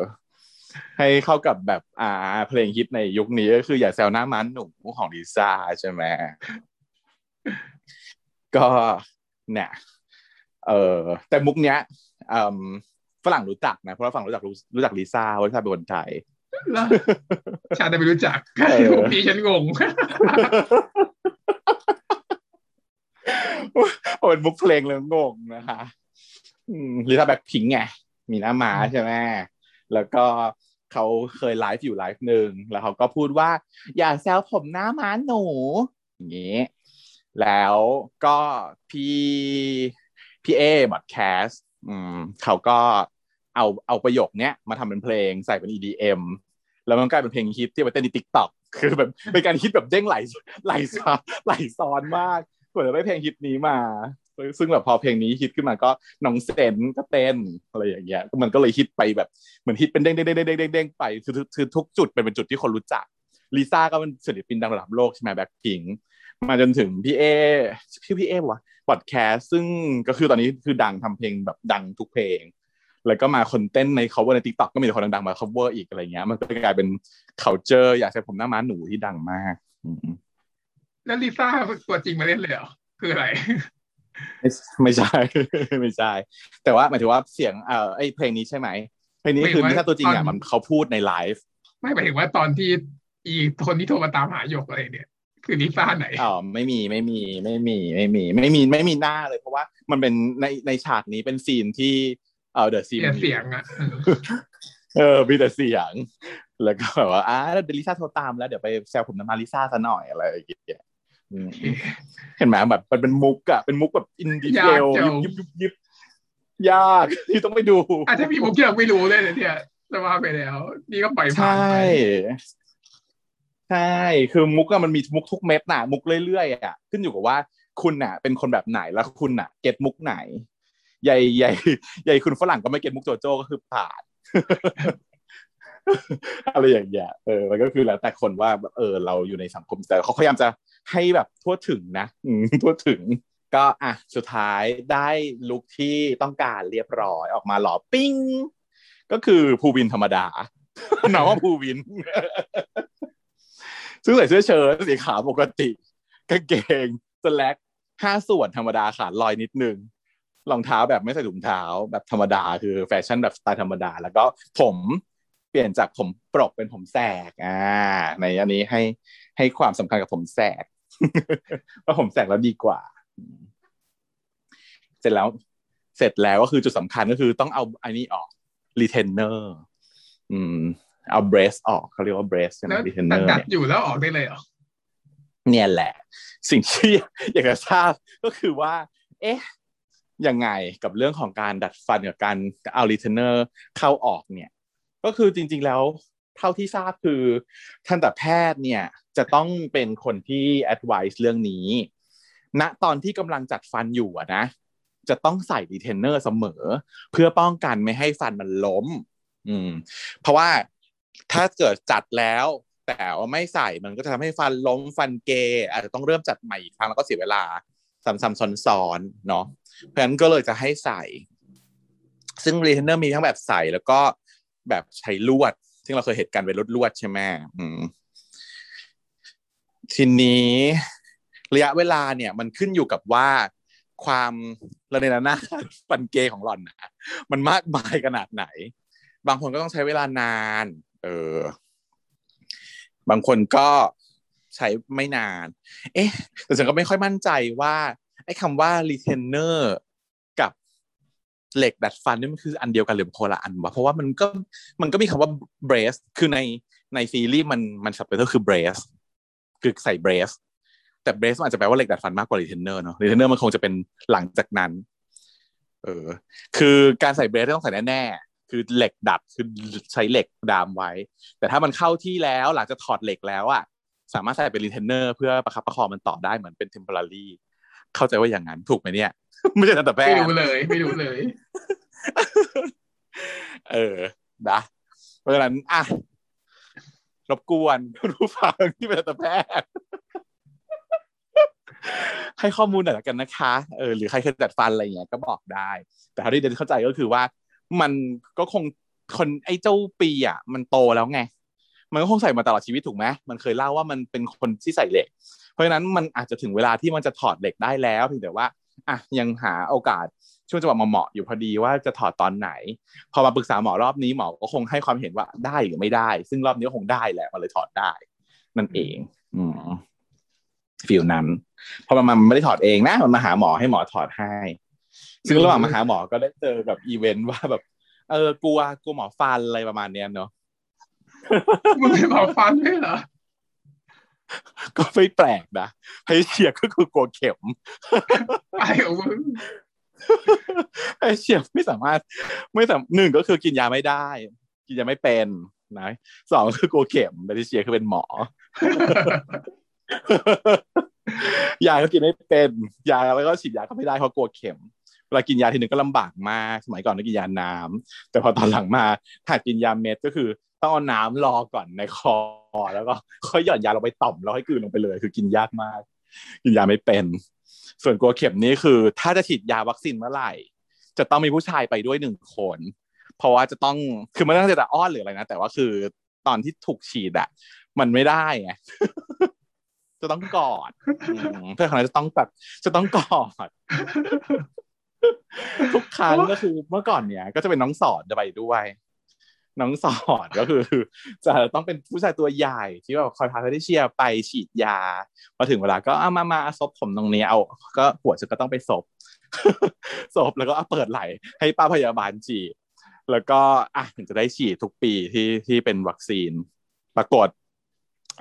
ให้เข้ากับแบบอ่าเพลงฮิตในยุคนี้ก็คืออย่าแซวหน้าม้าหนุ่มของลิซ่าใช่ไหมก็เนี่ยเออแต่มุกเนี้ยฝรั่งรู้จักนะเพราะว่าฝรั่งรู้จักรู้จักลิซ่าว่าลิซ่าเป็นคนไทยชาติไม่รู้จักผมพี่ฉันงงโอ้เป็นมุกเพลงเลยงงนะคะลิซ่าแบ็คพิงค์ไงมีหน้าม้าใช่ไหมแล้วก็เขาเคยไลฟ์อยู่ไลฟ์หนึ่งแล้วเขาก็พูดว่าอย่าแซวผมหน้าม้าหนูอย่างนี้แล้วก็พี่พี่เอพอดแคสต์เขาก็เอาเอาประโยคเนี้ยมาทำเป็นเพลงใส่เป็น อี ดี เอ็ม แล้วมันกลายเป็นเพลงฮิตที่ไปเต้นใน TikTok คือแบบเป็นการฮิตแบบเด้งไหลไหลซ้อนไหลซ้อนมากกว่าจะได้เพลงฮิตนี้มาซึ่งแบบพอเพลงนี้ฮิตขึ้นมาก็น้องเซนก็เต้นอะไรอย่างเงี้ยมันก็เลยฮิตไปแบบเหมือนฮิตเป็นเด้งเด้งเด้งเด้งเด้งไปคือคือทุกจุดเป็นเป็นจุดที่คนรู้จักลิซ่าก็เป็นศิลปินดังระดับโลกใช่ไหมแบ็คพิงค์มาจนถึงพี่เอชื่อพี่เอวะพอดแคสต์ซึ่งก็คือตอนนี้คือดังทำเพลงแบบดังทุกเพลงแล้วก็มาคนเต้นใน cover ใน TikTok ก็มีแต่คนดังๆมา cover อีกอะไรเงี้ยมันก็กลายเป็น culture อยากใช้ผมหน้าม้าหนูที่ดังมากแล้วลิซ่าตัวจริงมาเล่นเลยเหรอคืออะไรไม่ใช่ไม่ใช่แต่ว่าหมายถึงว่าเสียงเอ่อไอ้เพลงนี้ใช่ไหมเพลงนี้คือลิซ่าตัวจริงอ่ะมันเขาพูดในไลฟ์ไม่หมายถึงว่าตอนที่อีคนที่โทรมาตามหาหยกอะไรเนี่ยคือลิซ่าไหนอ๋อไม่มีไม่มีไม่มีไม่มีไม่มีไม่มีหน้าเลยเพราะว่ามันเป็นในในฉากนี้เป็นซีนที่เอ่อเดอะซีนเสียงอ่ะเออมีแต่เสียงแล้วก็แบบว่าอ่ะแล้วลิซ่าโทรตามแล้วเดี๋ยวไปแซวผมน้ำมาลิซ่าซะหน่อยอะไรอย่างเงี้ยเห็นไหมแบบมันเป็นมุกอะเป็นมุกแบบอินดีเทลยิบยิบยิบยากที่ต้องไปดูอาจจะมีมุกที่เราไม่รู้เลยเนี่ยแต่ว่าไปแล้วนี่ก็ปล่อยผ่านไปใช่คือมุกอะมันมีมุกทุกเม็ดน่ะมุกเรื่อยๆอะขึ้นอยู่กับว่าคุณน่ะเป็นคนแบบไหนแล้วคุณน่ะเก็ตมุกไหนใหญ่ใหญ่ใหญ่คุณฝรั่งก็ไม่เก็ตมุกโจโจ้ก็คือผ่านอะไรอย่างเงี้ยเออมันก็คือแล้วแต่คนว่าเออเราอยู่ในสังคมแต่เขาพยายามจะให้แบบทั่วถึงนะอืมทั่วถึงก็อ่ะสุดท้ายได้ลุคที่ต้องการเรียบร้อยออกมาหล่อปิ้งก็คือภูวินธรรมดาน้องว่าภูวินซึ่งใส่เสื้อเชิ้ตสีขาวปกติกางเกงสแล็กห้าส่วนธรรมดาขาลอยนิดนึงรองเท้าแบบไม่ใส่ถุงเท้าแบบธรรมดาคือแฟชั่นแบบสไตล์ธรรมดาแล้วก็ผมเปลี่ยนจากผมปรกเป็นผมแสกอ่าในอันนี้ให้ให้ความสำคัญกับผมแสกเพราะผมแสกแล้วดีกว่าเสร็จแล้วเสร็จแล้วก็คือจุดสำคัญก็คือต้องเอาอันนี้ออกรีเทนเนอร์อืมเอาเบรสออกเขาเรียกว่าเบรสใช่ไหมรีเทนเนอร์ตัดอยู่แล้วออกได้เลยเหรอเนี่ยแหละสิ่งที่อยากจะทราบก็คือว่าเอ๊ะยังไงกับเรื่องของการดัดฟันกับการเอารีเทนเนอร์เข้าออกเนี่ยก็คือจริงๆแล้วเท่าที่ทราบคือทันตแพทย์เนี่ยจะต้องเป็นคนที่ advise เรื่องนี้ณนะตอนที่กำลังจัดฟันอยู่อะนะจะต้องใส่ดีเทนเนอร์เสมอเพื่อป้องกันไม่ให้ฟันมันล้มอืมเพราะว่าถ้าเกิดจัดแล้วแต่ว่าไม่ใส่มันก็จะทำให้ฟันล้มฟันเกยอาจจะต้องเริ่มจัดใหม่อีกครั้งแล้วก็เสียเวลาซ้ำๆซ้อนๆเนาะเพราะฉะนั้นก็เลยจะให้ใส่ซึ่งดีเทนเนอร์มีทั้งแบบใส่แล้วก็แบบใช้ลวดซึ่งเราเคยเห็นกันเป็นลวดใช่ไหมทีนี้ระยะเวลาเนี่ยมันขึ้นอยู่กับว่าความระเนระนาดฟันเกยของหล่อนนะมันมากมายขนาดไหนบางคนก็ต้องใช้เวลานานเออบางคนก็ใช้ไม่นานเอ๊ะแต่ฉันก็ไม่ค่อยมั่นใจว่าไอ้คำว่ารีเทนเนอร์กับเหล็กดัดฟันนี่มันคืออันเดียวกันหรือมันคนละอันวะเพราะว่ามันก็มันก็มีคำว่า brace คือในในซีรีส์มันมันสับเปลี่ยนคือ brace คือใส่ brace แต่ brace มันอาจจะแปลว่าเหล็กดัดฟันมากกว่า retainer เนาะ retainer มันคงจะเป็นหลังจากนั้น เออคือการใส่เบรสต้องใส่แน่ๆคือเหล็กดัดคือใช้เหล็กดามไว้แต่ถ้ามันเข้าที่แล้วหลังจากถอดเหล็กแล้วอ่ะสามารถใส่เป็นรีเทนเนอร์เพื่อประคับประคองมันต่อได้เหมือนเป็นเทมโพรารีเข้าใจว่าอย่างนั้นถูกไหมเนี่ยไม่ใช่แต่แปลไม่รู้เลยไม่รู้เลยเออนะเพราะฉะนั้นอ่ะรบกวนผู้ฟังที่เป็นทันตแพทย์ให้ข้อมูลหน่อยละกันนะคะเออหรือใครเคยจัดฟันอะไรอย่างเงี้ยก็บอกได้แต่เท่าที่เดนเข้าใจก็คือว่ามันก็คงคนไอ้เจ้าปีอ่ะมันโตแล้วไงมันก็คงใส่มาตลอดชีวิตถูกไหมมันเคยเล่าว่ามันเป็นคนที่ใส่เหล็กเพราะฉะนั้นมันอาจจะถึงเวลาที่มันจะถอดเหล็กได้แล้วเพียงแต่ว่าอ่ะยังหาโอกาสช่วงจังหวะเหมาะอยู่พอดีว่าจะถอดตอนไหนพอมาปรึกษาหมอรอบนี้หมอก็คงให้ความเห็นว่าได้หรือไม่ได้ซึ่งรอบนี้คงได้แหละมันเลยถอดได้นั่นเองอืมฟิลนั้นเพราะมันไม่ได้ถอดเองนะมันมาหาหมอให้หมอถอดให้ซึ่งระหว่างมาหาหมอก็ได้เจอแบบอีเวนต์ว่าแบบเออกลัวกลัวหมอฟันอะไรประมาณเนี้ยเนาะมันเป็นหมอฟันด้วยเหรอก็ไม่แปลกนะให้เฉียกก็คือกลัวเข็มไอ้ของมึงไอ้เฉียกไม่สามารถไม่สามหนึ่งก็คือกินยาไม่ได้กินยาไม่เป็นนะสองคือกลัวเข็มแต่ที่เฉียกคือเป็นหมอยาก็กินไม่เป็นยาแล้วก็ฉีดยาก็ไม่ได้เพราะกลัวเข็มเวลากินยาทีนึงก็ลำบากมากสมัยก่อนต้องกินยาน้ำแต่พอตอนหลังมาถ้ากินยาเม็ดก็คือต้องเอาน้ำรอก่อนในคอแล้วก็ค่อยหย่อนยาลงไปต่อมแล้วให้กลืนลงไปเลยคือกินยากมากกินยาไม่เป็นส่วนกลัวเข็มนี้คือถ้าจะฉีดยาวัคซีนเมื่อไหร่จะต้องมีผู้ชายไปด้วยหนึ่งคนเพราะว่าจะต้องคือมันไม่ต้องจะอ้อนหรืออะไรนะแต่ว่าคือตอนที่ถูกฉีดอ่ะมันไม่ได้ไงจะต้องกอดเพื่อนของเราจะต้องแบบจะต้องกอดทุกครั้งก็คือเมื่อก่อนเนี่ยก็จะเป็นน้องสอนจะไปด้วยน้องสอนก็คือจะต้องเป็นผู้ชายตัวใหญ่ที่แบบคอยพาเธอได้เชียร์ไปฉีดยาพอถึงเวลาก็อ้ามามาซบผมตรงนี้เอาก็หัวจะก็ต้องไปซบซบแล้วก็เปิดไหล่ให้ป้าพยาบาลฉีดแล้วก็อ่ะถึงจะได้ฉีดทุกปีที่ที่เป็นวัคซีนปรากฏ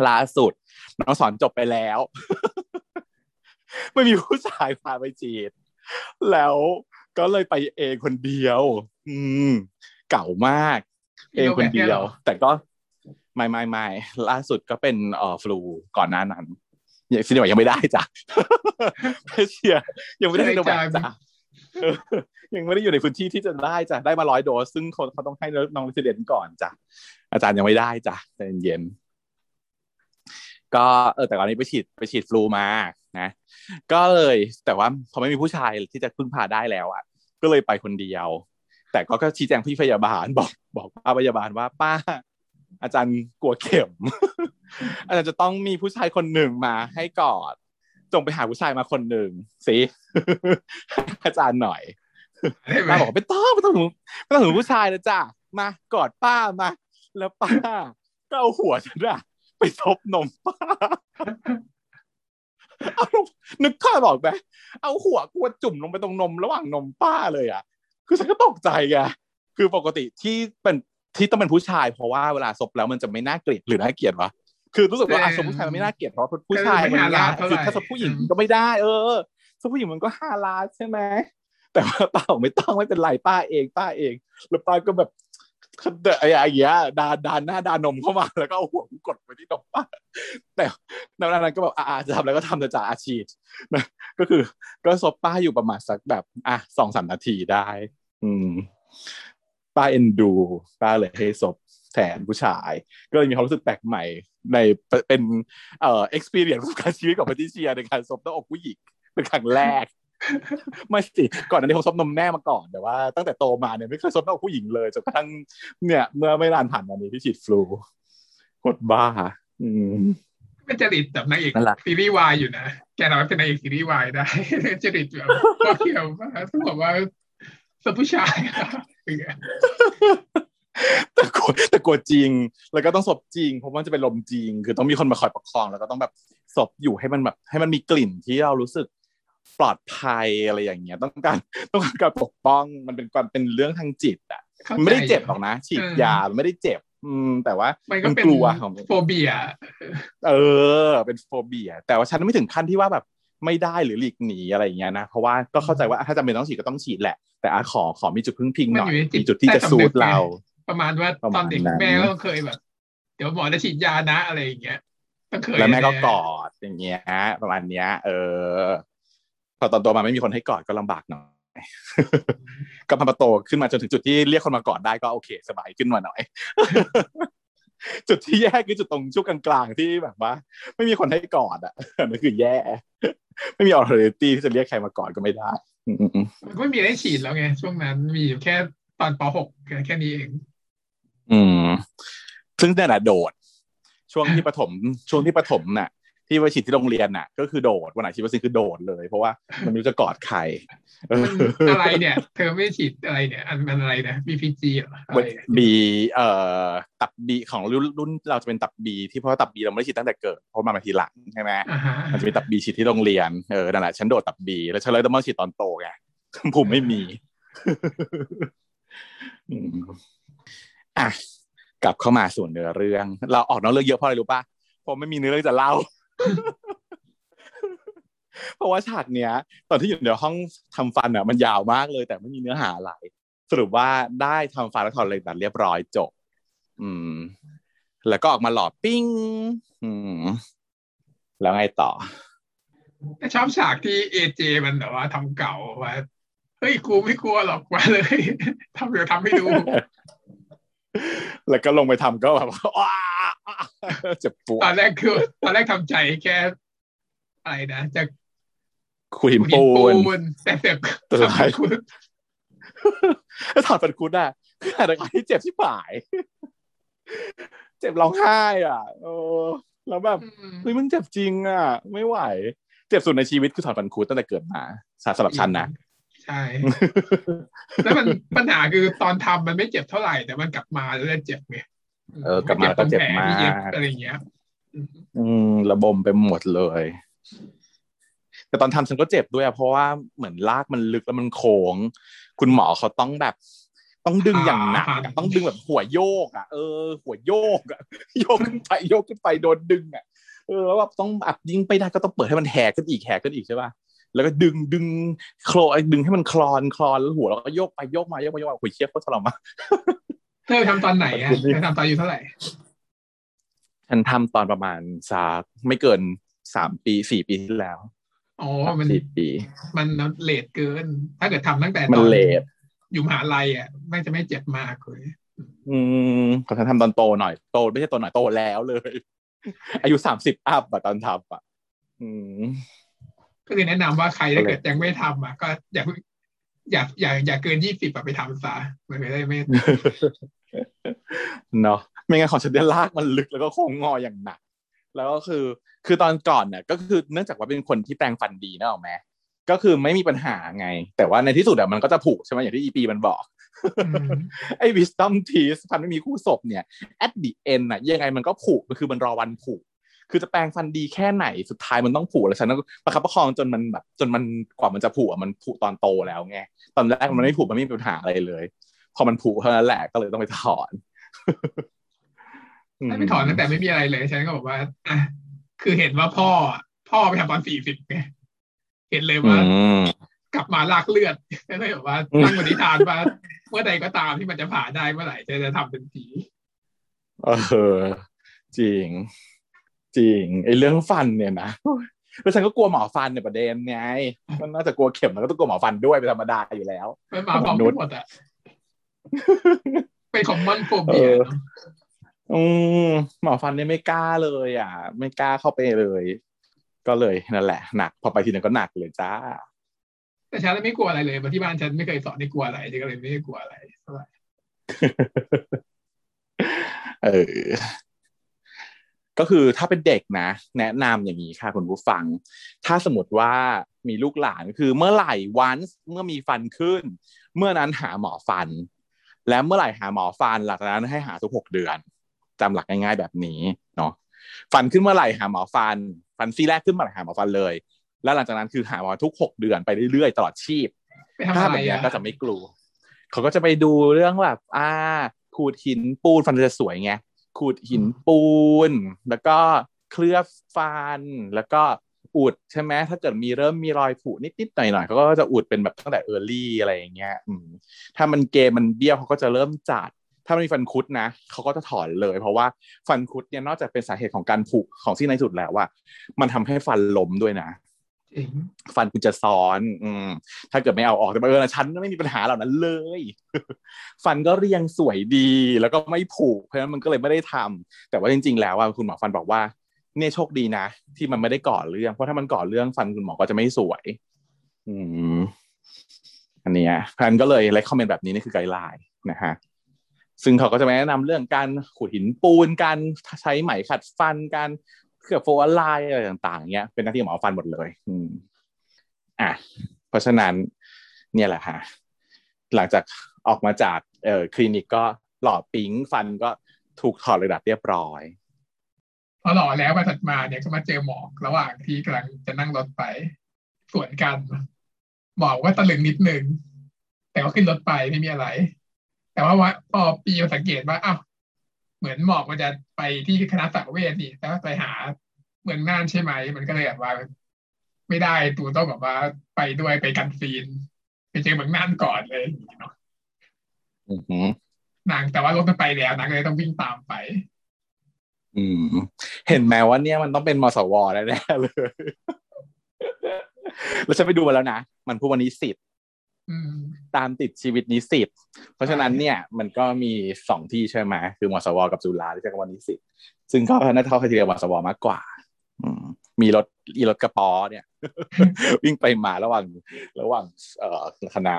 ล่าสุดน้องสอนจบไปแล้วไม่มีผู้ชายพาไปฉีดแล้วก็เลยไปเองคนเดียวอืมเก่ามากเองคนเดียวแต่ก็ไม่ไม่ไม่ล่าสุดก็เป็นเอ่อฟลูก่อนหน้านั้นยังซีโนแวคยังไม่ได้จ้ะเชียร์ยังไม่ได้ซีโนแวคจ้ะยังไม่ได้อยู่ในพื้นที่ที่จะได้จ้ะได้มาร้อยโดสซึ่งเขาเขาต้องให้น้องรีสิเดนก่อนจ้ะอาจารย์ยังไม่ได้จ้ะใจเย็นก็เออแต่ก่อนนี้ไปฉีดไปฉีดฟลูมานะก็เลยแต่ว่าพอไม่มีผู้ชายที่จะพึ่งพาได้แล้วอ่ะก็เลยไปคนเดียวแต่ก็ก็ชี้แจงพี่พยาบาลบอกบอกป้าพยาบาลว่าป้าอาจารย์กลัวเข็ม อาจารย์จะต้องมีผู้ชายคนหนึ่งมาให้กอดจงไปหาผู้ชายมาคนหนึ่งสิ อาจารย์หน่อยป้า บอกไม่ต้องไม่ต้องถึงไม่ต้องถึงผู้ชายนะจ้ะมากอดป้ามาแล้วป้าก็เอาหัวฉันอะไปซบนมป้าเอานึกข้าบอกไปเอาหัวกลัวจุ่มลงไปตรงนมระหว่างนมป้าเลยอ่ะคือฉันก็ตกใจไงคือปกติที่เป็นที่ต้องเป็นผู้ชายเพราะว่าเวลาซบแล้วมันจะไม่น่าเกลียดหรือน่าเกลียดวะคือรู้สึกว่าซบผู้ชายมันไม่น่าเกลียดเพราะผู้ชายมันยากคือถ้าซบผู้หญิงก็ไม่ได้เออซบผู้หญิงมันก็ฮาลาลใช่ไหมแต่ว่าป้าบอกไม่ต้องไม่เป็นไรป้าเองป้าเองแล้วป้าก็แบบไอ้ไอ้เงี้ยดาดาหน้าดานมเข้ามาแล้วก็เอาหัวกดไปที่นมป้าแต่นานนั้นก็แบบอาจะทำอะไรก็ทำแต่จ่าอาชีพนะก็คือก็ซบป้าอยู่ประมาณสักแบบอ่ะสองสามนาทีได้อืมป้าเอ็นดูป้าเลยให้ซบแทนผู้ชายก็เลยมีความรู้สึกแปลกใหม่ในเป็นเอ่อ experience ประสบการณ์ชีวิตของปฏิเชียในการซบหน้าอกผู้หญิงเป็นครั้งแรกไม่สิก่อนอันนี้ผมซบนมแม่มาก่อนแต่ว่าตั้งแต่โตมาเนี่ยไม่เคยซบหน้าอกผู้หญิงเลยจนกระทั่งเนี่ยเมื่อไม่นานผ่านมานี้ที่ฉีดฟลูโคตรบ้าอืมเป็นจริตแบบนางเอกซีรีส์วายอยู่นะแกทำให้เป็นนางเอกซีรีส์วายได้จริตแบบก็เกี่ยวว่าต้องบอกว่าซบผู้ชายแต่กลัวแต่กลัวจริงแล้วก็ต้องซบจริงเพราะมันจะเป็นลมจริงคือต้องมีคนมาคอยประคองแล้วก็ต้องแบบซบอยู่ให้มันแบบให้มันมีกลิ่นที่เรารู้สึกปลอดภัยอะไรอย่างเงี้ยต้องการต้องการปกป้องมันเป็นความเป็นเรื่องทางจิตอ่ะมันไม่ได้เจ็บหรอกนะฉีดยาไม่ได้เจ็บอืมแต่ว่ามันกลัวของโฟเบียเออเป็นโฟเบียแต่ว่าฉันไม่ถึงขั้นที่ว่าแบบ ไม่ได้หรือหลีกหนีอะไรอย่างเงี้ยนะเพราะว่าก็เข้าใจว่าถ้าจำเป็นต้องฉีดก็ต้องฉีดแหละแต่ขอขอมีจุดพึ่งพิงหน่อยมีจุดที่จะซูดเราประมาณว่าตอนเด็กแม่ก็เคยแบบเดี๋ยวหมอจะฉีดยานะอะไรอย่างเงี้ยต้องเคยแล้วแม่ก็กอดอย่างเงี้ยประมาณเนี้ยเออพอตอนโตมาไม่มีคนให้กอดก็ลำบากหน่อยก็พอโตขึ้นมาจนถึงจุดที่เรียกคนมากอดได้ก็โอเคสบายขึ้นมาหน่อยจุดที่แย่คือจุดตรงช่วงกลางๆที่แบบว่าไม่มีคนให้กอดอ่ะนั่นคือแย่ไม่มีออเทอริตี้ที่จะเรียกใครมากอดก็ไม่ได้ไม่มีได้ฉีดแล้วไงช่วงนั้นมีอยู่แค่ตอนป.หก แค่นี้เองอืมซึ่งเนี่ยนะโดดช่วงที่ประถมช่วงที่ประถมน่ะที่ไปฉีดที่โรงเรียนน่ะก็คือโดดวันไหนฉีดวัคซีนคือโดดเลยเพราะว่ามันไม่รู้จะกอดใครอะไรเนี่ยเธอไม่ฉีดอะไรเนี่ยอันมันอะไรนะ บี พี จี อะไร B เอ่อตับ B ของรุ่นเราจะเป็นตับ B ที่เพราะตับ B เราไม่ได้ฉีดตั้งแต่เกิดเพราะมาทีหลังใช่มั้ยมันจะมีตับ B ฉีดที่โรงเรียนเออนั่นแหละฉันโดดตับ B แล้วฉันเลยต้องมาฉีดตอนโตไงผมไม่มีอ่ะกลับเข้ามาส่วนเนื้อเรื่องเราออกนอกเรื่องเยอะเพราะอะไรรู้ป่ะผมไม่มีเนื้อเรื่องจะเล่าเพราะว่าฉากเนี้ยตอนที่อยู่ในห้องทำฟันอ่ะมันยาวมากเลยแต่ไม่มีเนื้อหาอะไรสรุปว่าได้ทำฟันแล้วถอดเหล็กดัดเรียบร้อยจบอืมแล้วก็ออกมาหล่อปิ้งอืมแล้วไงต่อชอบฉากที่เอเจมันแบบว่าทำเก่าว่าเฮ้ยกูไม่กลัวหรอกว่าเลยทำเดี๋ยวทำให้ดูแล้วก็ลงไปทำก็แบบว้าเจ็บปวดตอนแรกคือตอนแรกทำใจแค่อะไรนะจะคุยปูนแต่เจ็บแต่สุดท้ายคุณถ้าถอดฟันคุณได้คืออาการที่เจ็บชิบหายเจ็บร้องไห้อ่ะโอ้แล้วแบบเฮ้ยมันเจ็บจริงอ่ะไม่ไหวเจ็บสุดในชีวิตคือถอดฟันคุณตั้งแต่เกิดมาสำหรับฉันนะใช่แล้วมันปัญหาคือตอนทำมันไม่เจ็บเท่าไหร่แต่มันกลับมาแล้วเจ็บไงเออกลับมาก็เจ็บมากอะไรอย่างเงี้ยอืมระบมไปหมดเลยแต่ตอนทำฉันก็เจ็บด้วยเพราะว่าเหมือนลากมันลึกแล้วมันโค้งคุณหมอเขาต้องแบบต้องดึงอย่างหนักต้องดึงแบบหัวโยกอ่ะเออหัวโยกอ่ะโยกขึ้นไปโยกขึ้นไปโดนดึงอ่ะเออแล้วแบบต้องอัดยิ่งไปได้ก็ต้องเปิดให้มันแหกขึ้นอีกแหกขึ้นอีกใช่ป่ะแล้วก็ดึงดึงโคลดึงให้มันคลอนคลอนแล้วหัวแล้วก็โยกไปโยกมาโยกไปโยกมาคุยเชี่ยโคตรทรมานเธอทำตอนไหนอ่ะเธอทำตอนอยู่เท่าไหร่ฉันทำตอนประมาณสักไม่เกินสามปีสี่ปีที่แล้วอ๋อมันสี่ปีมันเลทเกินถ้าเกิดทำตั้งแต่ตอนอยู่มหาลัยอ่ะไม่จะไม่เจ็บมากเลยอืมขอฉันทำตอนโตหน่อยโตไม่ใช่โตหน่อยโตแล้วเลยอายุสามสิบอัพอะตอนทำอะอืมก็คือแนะนำว่าใครถ้าเกิดยังไม่ทำอ่ะก็อย่าอย่าอย่าอย่าเกินยี่สิบไปทำซะมันไม่ได้ไม่เนาะไม่งั้นของฉันได้ลากมันลึกแล้วก็โค้งงออย่างหนักแล้วก็คือคือตอนก่อนเนี่ยก็คือเนื่องจากว่าเป็นคนที่แปรงฟันดีนะหรอแม่ก็คือไม่มีปัญหาไงแต่ว่าในที่สุดอ่ะมันก็จะผุใช่ไหมอย่างที่อีปีมันบอกไอ้ wisdom teeth พันไม่มีคู่ศพเนี่ย at the end อ่ะยังไงมันก็ผุมันคือมันรอวันผุคือจะแปลงฟันดีแค่ไหนสุดท้ายมันต้องผุแล้วฉันต้องประคับประคองจนมันแบบจนมันกว่ามันจะผุอ่ะมันผุตอนโตแล้วไงตอนแรกมันไม่ผุมันไม่มีปัญหาอะไรเลยพอมันผุเท่านั้นแหละก็เลยต้องไปถอนไม่ถอนตั้งแต่ไม่มีอะไรเลยฉันก็บอกว่าอ่ะคือเห็นว่าพ่อพ่อไปทำตอนสี่สิบไงเห็นเลยว่ากลับมาลากเลือดก็เลยบอกว่าตั้งปณิธานว่าเมื่อใดก็ตามที่มันจะผ่าได้เมื่อไหร่จะจะทำเป็นทีเออจริงจริงไอ้เรื่องฟันเนี่ยนะแล้วฉันก็กลัวหมอฟันเนี่ยประเด็นไงมันนอกจากกลัวเข็มแล้วก็ต้องกลัวหมอฟันด้วยเป็นธรรมดาอยู่แล้วเป็นหมอฟันหมดอ่ะเป็นคอมมอนโฟเบียอืมหมอฟันเนี่ยไม่กล้าเลยอ่ะไม่กล้าเข้าไปเลยก็เลยนั่นแหละหนักพอไปทีนึงก็หนักเลยจ้าแต่ฉันไม่กลัวอะไรเลยมาที่บ้านฉันไม่เคยสอนให้กลัวอะไรฉันก็เลยไม่ได้กลัวอะไรเท่าไหร่เออก็คือถ้าเป็นเด็กนะแนะนำอย่างนี้ค่ะคุณผู้ฟังถ้าสมมติว่ามีลูกหลานคือเมื่อไหร่วันเมื่อมีฟันขึ้นเมื่อนั้นหาหมอฟันและเมื่อไหร่หาหมอฟันหลังจากนั้นให้หาทุกหกเดือนจำหลักง่ายๆแบบนี้เนาะฟันขึ้นเมื่อไหร่หาหมอฟันฟันซี่แรกขึ้นเมื่อไหร่หาหมอฟันเลยแล้วหลังจากนั้นคือหาหมอทุกหกเดือนไปเรื่อยๆตลอดชีพถ้าแบบนี้ก็จะไม่กลัวเขาก็จะไปดูเรื่องแบบอ่าขูดหินปูนฟันจะสวยไงขูดหินปูนแล้วก็เคลือบฟันแล้วก็ อุดใช่ไหมถ้าเกิดมีเริ่มมีรอยผุนิดๆหน่อยๆเขาก็จะอุดเป็นแบบตั้งแต่ early อะไรอย่างเงี้ยถ้ามันเกมมันเบี้ยวเขาก็จะเริ่มจัดถ้ามันมีฟันคุดนะเขาก็จะถอนเลยเพราะว่าฟันคุดเนี่ยนอกจากเป็นสาเหตุของการผุของซี่ในสุดแล้วว่ามันทำให้ฟันล้มด้วยนะฟันคุณจะซ้อนอืมถ้าเกิดไม่เอาออกแต่เออฉันไม่มีปัญหาเหล่านั้นเลยฟันก็เรียงสวยดีแล้วก็ไม่ผุเพราะฉะนั้นมันก็เลยไม่ได้ทำแต่ว่าจริงๆแล้วว่าคุณหมอฟันบอกว่าเนี่ยโชคดีนะที่มันไม่ได้ก่อเรื่องเพราะถ้ามันก่อเรื่องฟันคุณหมอก็จะไม่สวยอืมอันนี้พันก็เลยไลค์คอมเมนต์แบบนี้นี่คือไกด์ไลน์นะฮะซึ่งเขาก็จะแนะนำเรื่องการขูดหินปูนการใช้ไหมขัดฟันการเคลือบโฟมละลายอะไรต่างๆเงี้ยเป็นหน้าที่ของหมอฟันหมดเลยอืมอ่ะเพราะฉะนั้นเนี่ยแหละฮะหลังจากออกมาจากเอ่อคลินิกก็หล่อปิ๊งฟันก็ถูกถอดระดับเรียบร้อยพอหล่อแล้ววันถัดมาเนี่ยก็มาเจอหมอกระหว่างที่กำลังจะนั่งรถไปสวนกันหมอกก็ตะลึงนิดนึงแต่ก็ขึ้นรถไปไม่มีอะไรแต่ว่าพอปีเราสังเกตว่าอ้าวเหมือนหมอกมันจะไปที่คณะสัตวเวชนี่แต่ว่าไปหาเมืองน่านใช่ไหมมันก็เลยแบบว่าไม่ได้ตูต้องแบบว่าไปด้วยไปกันซีนไปเจอเมืองน่านก่อนเลยเนาะอือฮึนางแต่ว่ารถมันไปแล้วนางเลยต้องวิ่งตามไปอืมเห็นไหมว่าเนี่ยมันต้องเป็นมสวแน่ๆเลยแล้วฉันไปดูมาแล้วนะมันพูดวันนี้สิทธิ์ตามติดชีวิตนิสิตเพราะฉะนั้นเนี่ยมันก็มีสองที่ใช่ไหมคือมสวกับจุฬาที่จะกันวันนิสิตซึ่งก็น่าจะเข้าคดีมสวมากกว่ามีรถอีรถกระป๋อเนี่ย วิ่งไปมาระหว่างระหว่างคณะ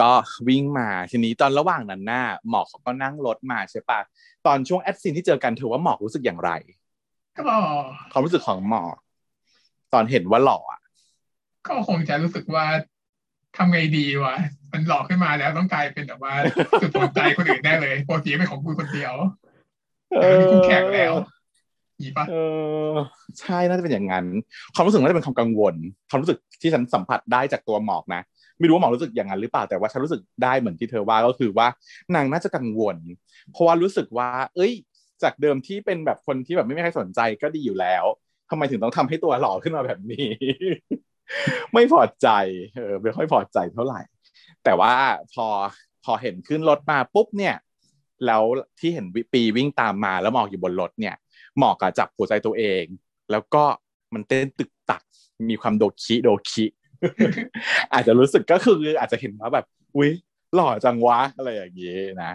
ก็วิ่งมาทีนี้ตอนระหว่างนั้นหน้าหมอกเขาก็นั่งรถมาใช่ปะตอนช่วงแอดซีนที่เจอกันเธอว่าหมอกรู้สึกอย่างไรความรู้สึกของหมอกตอนเห็นว่าหล่อก็คงจะรู้สึกว่าทำไงดีวะมันหลอกขึ้นมาแล้วต้องกลายเป็นแบบว่าจุดสนใจคนอื่นแน่เลยปกติเป็นของคุณคนเดียวแต่มีคู่แข่งแล้วอีปะใช่น่าจะเป็นอย่างนั้นความรู้สึกน่าจะเป็นความกังวลความรู้สึกที่ฉันสัมผัสได้จากตัวหมอกนะไม่รู้ว่าหมอกรู้สึกอย่างนั้นหรือเปล่าแต่ว่าฉันรู้สึกได้เหมือนที่เธอว่าก็คือว่านางน่าจะกังวลเพราะว่ารู้สึกว่าเอ้ยจากเดิมที่เป็นแบบคนที่แบบไม่มีใครสนใจก็ดีอยู่แล้วทำไมถึงต้องทำให้ตัวหลอกขึ้นมาแบบนี้ไม่พอใจเออไม่ค่อยพอใจเท่าไหร่แต่ว่าพอพอเห็นขึ้นรถมาปุ๊บเนี่ยแล้วที่เห็นปีวิ่งตามมาแล้วหมอกอยู่บนรถเนี่ยหมอกจับหัวใจตัวเองแล้วก็มันเต้นตึกตักมีความโดคิโดคิ อาจจะรู้สึกก็คืออาจจะเห็นว่าแบบอุ๊ยหล่อจังวะอะไรอย่างเงี้ยนะ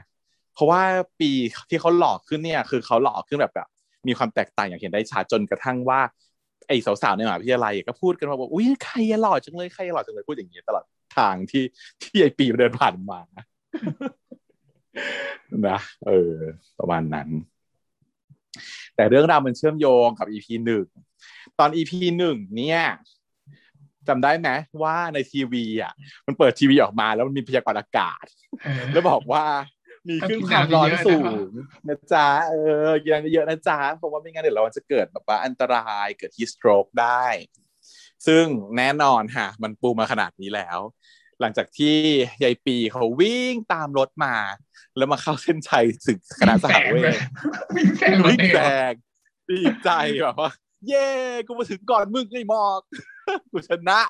เพราะว่าปีที่เขาหล่อขึ้นเนี่ยคือเขาหล่อขึ้นแบบแบบมีความแตกต่างอย่างเห็นได้ชัดจนกระทั่งว่าไอ้สาวๆในมหาวิทยาลัยก็พูดกันว่าอุ๊ยใครหล่อจังเลยใครหล่อจังเลยพูดอย่างนี้ตลอดทางที่ที่ไอ้ปีเดินผ่านมานะเออประมาณนั้นแต่เรื่องราวมันเชื่อมโยงกับ อี พี หนึ่ง ตอน อี พี หนึ่ง เนี่ยจำได้ไหมว่าในทีวีอ่ะมันเปิดทีวีออกมาแล้วมันมีพยากรณ์อากาศแล้วบอกว่ามีขึ้นความร้อนสูงนะจ๊ะเออยังเยอะนะจ๊ะเพราะว่าไม่งั้นเดี๋ยวเราจะเกิดแบบว่าอันตรายเกิด heat stroke ได้ซึ่งแน่นอนฮะมันปูมาขนาดนี้แล้วหลังจากที่ยายปีเขาวิ่งตามรถมาแล้วมาเข้าเส้นชัยศึกคณะสหเวชวิ่งแซงวิ่งแซงดีใจแบบว่าเย้กูมาถึงก่อนมึงไอ้หมอกกูชนะ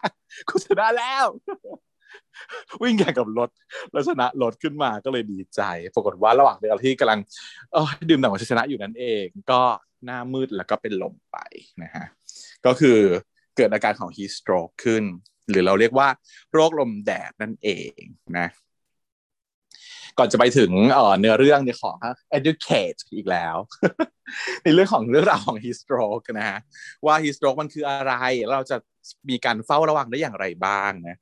กูชนะแล้ววิ่งแข่งกับรถแล้วชนะรถขึ้นมาก็เลยดีใจปรากฏว่าระหว่างเดียวที่กำลังเออดื่มด่ำกับชัยชนะอยู่นั่นเองก็หน้ามืดแล้วก็เป็นลมไปนะฮะก็คือเกิดอาการของ heat stroke ขึ้นหรือเราเรียกว่าโรคลมแดดนั่นเองนะก่อนจะไปถึงเอ่อเนื้อเรื่องเนี่ยขอ educate อีกแล้ว ในเรื่องของเรื่องราวของ heat stroke นะฮะว่า heat stroke มันคืออะไรเราจะมีการเฝ้าระวังได้อย่างไรบ้างนะ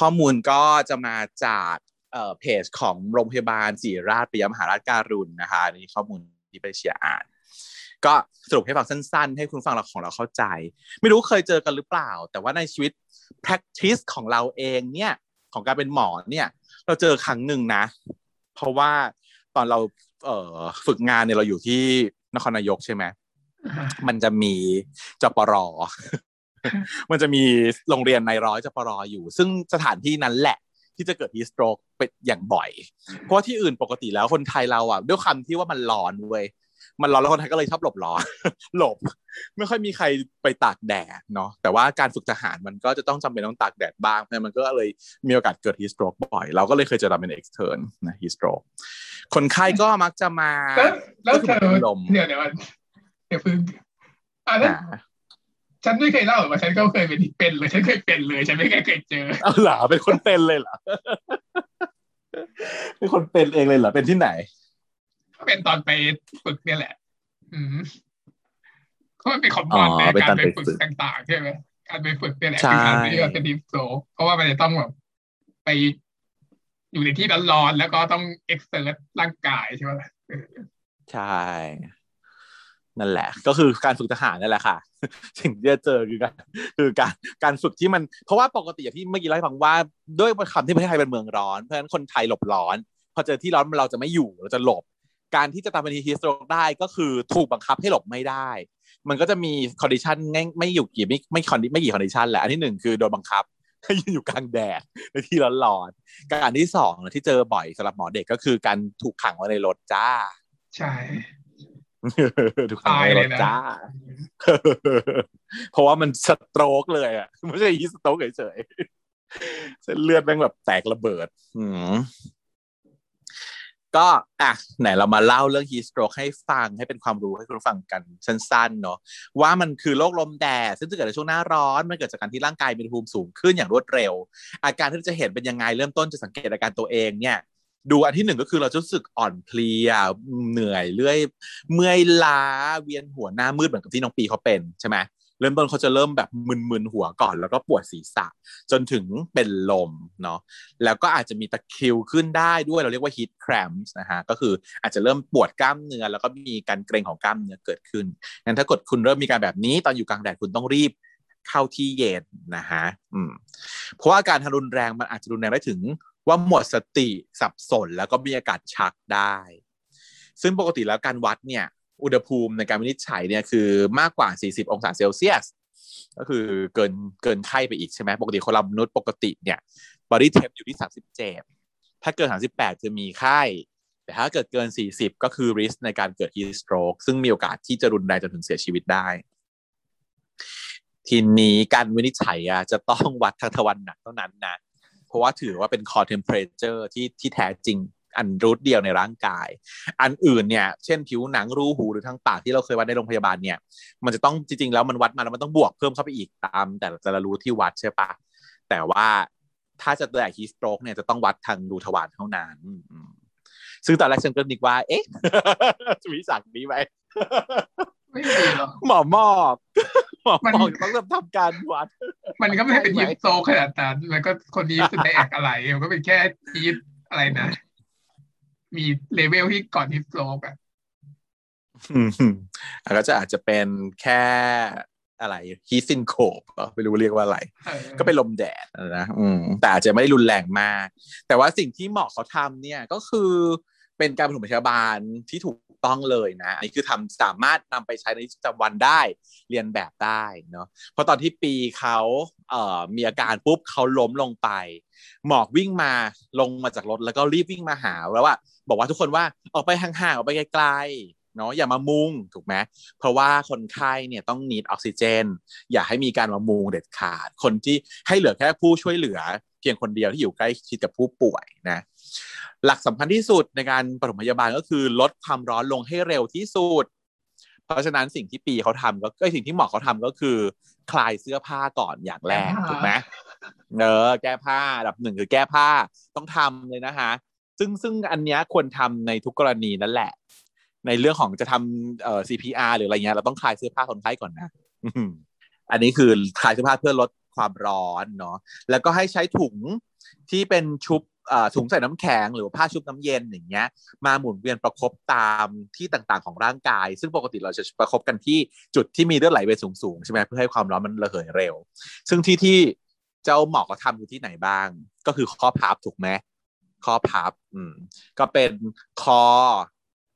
ข้อมูลก็จะมาจากเอ่อเพจของโรงพยาบาลศิริราชปิยมหาราชการุณนะคะนี่ข้อมูลที่ไปเชียร์อ่านก็สรุปให้ฟังสั้นๆให้คุณฟังเราของเราเข้าใจไม่รู้เคยเจอกันหรือเปล่าแต่ว่าในชีวิต practice ของเราเองเนี่ยของการเป็นหมอเนี่ยเราเจอครั้งหนึ่งนะเพราะว่าตอนเราเอ่อฝึกงานเนี่ยเราอยู่ที่นครนายกใช่ไหมมันจะมีจปรมันจะมีโรงเรียนในร้อยจปรอยู่ซึ่งสถานที่นั้นแหละที่จะเกิด heat stroke เป็นอย่างบ่อยเพราะที่อื่นปกติแล้วคนไทยเราอ่ะด้วยคำที่ว่ามันร้อนเว้ย มันร้อนแล้วคนไทยก็เลยชอบหลบร้อนหลบไม่ค่อยมีใครไปตากแดดเนาะแต่ว่าการฝึกทหารมันก็จะต้องจำเป็นต้องตากแดดบ้างเพราะมันก็เลยมีโอกาสเกิด heat stroke บ่อยเราก็เลยเคยเจอเป็น extern นะ heat stroke คนไข้ก็มักจะมาแล้วเธอเดี๋ยวเดี๋ยวเดี๋ยวพึ่งอ่ะนะฉันไม่เคยเล่าว่าฉันก็เคยเป็นเป็นเลยฉันเคยเป็นเลยฉันไม่เคยเจอเอาหรอเป็นคนเป็นเลยหรอเป็นคนเป็นเองเลยเหรอเป็นที่ไหนก็เป็นตอนไปฝึกเนี่ยแหละอืมก็เป็นของก่อนในการไปฝึกต่างๆใช่ไหมการไปฝึกเนี่ยแหละคือการที่เราจะดิฟโซเพราะว่ามันจะต้องแบบไปอยู่ในที่ร้อนๆแล้วก็ต้องเอ็กเซอร์ร่างกายใช่ไหมใช่นั่นแหละก็คือการฝึกทหารนั่นแหละค่ะสิ่งที่จะเจอคือการคือการการฝึกที่มันเพราะว่าปกติอย่างที่เมื่อกี้เล่าให้ฟังว่าด้วยคำที่ประเทศไทยเป็นเมืองร้อนเพราะฉะนั้นคนไทยหลบร้อนพอเจอที่ร้อนเราจะไม่อยู่เราจะหลบการที่จะทำเป็นฮีทสโตรกได้ก็คือถูกบังคับให้หลบไม่ได้มันก็จะมีคอนดิชันง่ายไม่อยู่กี่ไม่ไม่คอนดิไม่กี่คอนดิชันแหละอันที่หนึ่งคือโดนบังคับให้ยืนอยู่กลางแดดในที่ร้อนๆการที่สองที่เจอบ่อยสำหรับหมอเด็กก็คือการถูกขังไว้ในรถจ้าใช่ตายเลยนะเพราะว่ามันสโตรกเลยอ่ะไม่ใช่ฮีทสโตรกเฉยๆเส้นเลือดแม่งแบบแตกระเบิดก็อ่ะไหนเรามาเล่าเรื่อง heat stroke ให้ฟังให้เป็นความรู้ให้คุณฟังกันสั้นๆเนาะว่ามันคือโรคลมแดดซึ่งเกิดในช่วงหน้าร้อนมันเกิดจากการที่ร่างกายมีอุณหภูมิสูงขึ้นอย่างรวดเร็วอาการที่จะเห็นเป็นยังไงเริ่มต้นจะสังเกตอาการตัวเองเนี่ยดูอันที่หนึ่งก็คือเราจะรู้สึกอ่อนเพลียเหนื่อยเรื่อยเมื่อยล้าเวียนหัวหน้ามืดเหมือนกับที่น้องปีเขาเป็นใช่ไหมเริ่มต้นเขาจะเริ่มแบบมึนๆหัวก่อนแล้วก็ปวดศีรษะจนถึงเป็นลมเนาะแล้วก็อาจจะมีตะคริวขึ้นได้ด้วยเราเรียกว่า heat cramps นะฮะก็คืออาจจะเริ่มปวดกล้ามเนื้อแล้วก็มีการเกร็งของกล้ามเนื้อเกิดขึ้นงั้นถ้าเกิดคุณเริ่มมีการแบบนี้ตอนอยู่กลางแดดคุณต้องรีบเข้าที่เย็นนะฮะอืมเพราะว่าอาการรุนแรงมันอาจจะรุนแรงได้ถึงว่าหมดสติสับสนแล้วก็มีอาการชักได้ซึ่งปกติแล้วการวัดเนี่ยอุณหภูมิในการวินิจฉัยเนี่ยคือมากกว่าสี่สิบองศาเซลเซียสก็คือเกินเกินไข้ไปอีกใช่ไหมปกติคนเรามนุษย์ปกติเนี่ยบอดี้เทมอยู่ที่สามสิบเจ็ดถ้าเกินสามสิบแปดจะมีไข้แต่ถ้าเกิดเกินสี่สิบก็คือริสในการเกิดฮีทสโตรกซึ่งมีโอกาสที่จะรุนแรงจนถึงเสียชีวิตได้ทีนี้การวินิจฉัยอ่ะจะต้องวัดทางทวารหนักเท่านั้นนะเพราะว่าถือว่าเป็น core temperature ที่ที่แท้จริงอันรูทเดียวในร่างกายอันอื่นเนี่ยเช่นผิวหนังรูหูหรือทางปากที่เราเคยวัดในโรงพยาบาลเนี่ยมันจะต้องจริงๆแล้วมันวัดมาแล้วมันต้องบวกเพิ่มเข้าไปอีกตามแต่จะรู้ที่วัดใช่ปะแต่ว่าถ้าจะได้ฮีทสโตรกเนี่ยจะต้องวัดทางรูทวารเท่านั้นซึ่งตอนแรกฉันก็นึกว่าเอ๊ะจะมีสั่งนี้ไหมไม่มีหรอกหมอหมอหมอหมอต้องทำการวัดมันก็ไม่เป็นฮีทสโตรกขนาดนั้นมันก็คนนี้เป็นแอกอะไรมันก็เป็นแค่ฮีทอะไรนะมีเลเวลที่ก่อนฮิปโลกอ่ะอืมแล้วก็จะอาจจะเป็นแค่อะไรฮีซินโคบไม่รู้เรียกว่าอะไรก็เป็นลมแดดนะอืมแต่อาจจะไม่ได้รุนแรงมากแต่ว่าสิ่งที่หมอเขาทำเนี่ยก็คือเป็นการปฐมพยาบาลที่ถูกต้องเลยนะอันนี้คือทำสามารถนำไปใช้ในชีวิตประจำวันได้เรียนแบบได้เนาะเพราะตอนที่ปีเขาเอ่อมีอาการปุ๊บเขาล้มลงไปหมอกวิ่งมาลงมาจากรถแล้วก็รีบวิ่งมาหาแล้วว่าบอกว่าทุกคนว่าออกไปห่างๆออกไปไกลๆเนาะอย่ามามุงถูกไหมเพราะว่าคนไข้เนี่ยต้องนีดออกซิเจนอย่าให้มีการมามุงเด็ดขาดคนที่ให้เหลือแค่ผู้ช่วยเหลือเพียงคนเดียวที่อยู่ใกล้ชิดกับผู้ป่วยนะหลักสำคัญที่สุดในการปฐมพยาบาลก็คือลดความร้อนลงให้เร็วที่สุดเพราะฉะนั้นสิ่งที่ปีเขาทำก็คือสิ่งที่หมอเขาทำก็คือคลายเสื้อผ้าก่อนอย่างแรกถูกไหมเออแก้ผ้าอันดับหนึ่งคือแก้ผ้าต้องทำเลยนะคะซึ่งซึ่งอันเนี้ยควรทำในทุกกรณีนั่นแหละในเรื่องของจะทำเอ่อ ซี พี อาร์ หรืออะไรเงี้ยเราต้องคลายเสื้อผ้าคนไข้ก่อนนะอันนี้คือคลายเสื้อผ้าเพื่อลดความร้อนเนาะแล้วก็ให้ใช้ถุงที่เป็นชุบถุงใส่น้ำแข็งหรือผ้าชุบน้ำเย็นอย่างเงี้ยมาหมุนเวียนประคบตามที่ต่างๆของร่างกายซึ่งปกติเราจะประคบกันที่จุดที่มีเลือดไหลเวียนสูงๆใช่ไหมเพื่อให้ความร้อนมันระเหยเร็วซึ่งที่ที่เจ้าหมอก็ทำอยู่ที่ไหนบ้างก็คือข้อพับถูกไหมข้อพับอืมก็เป็นคอ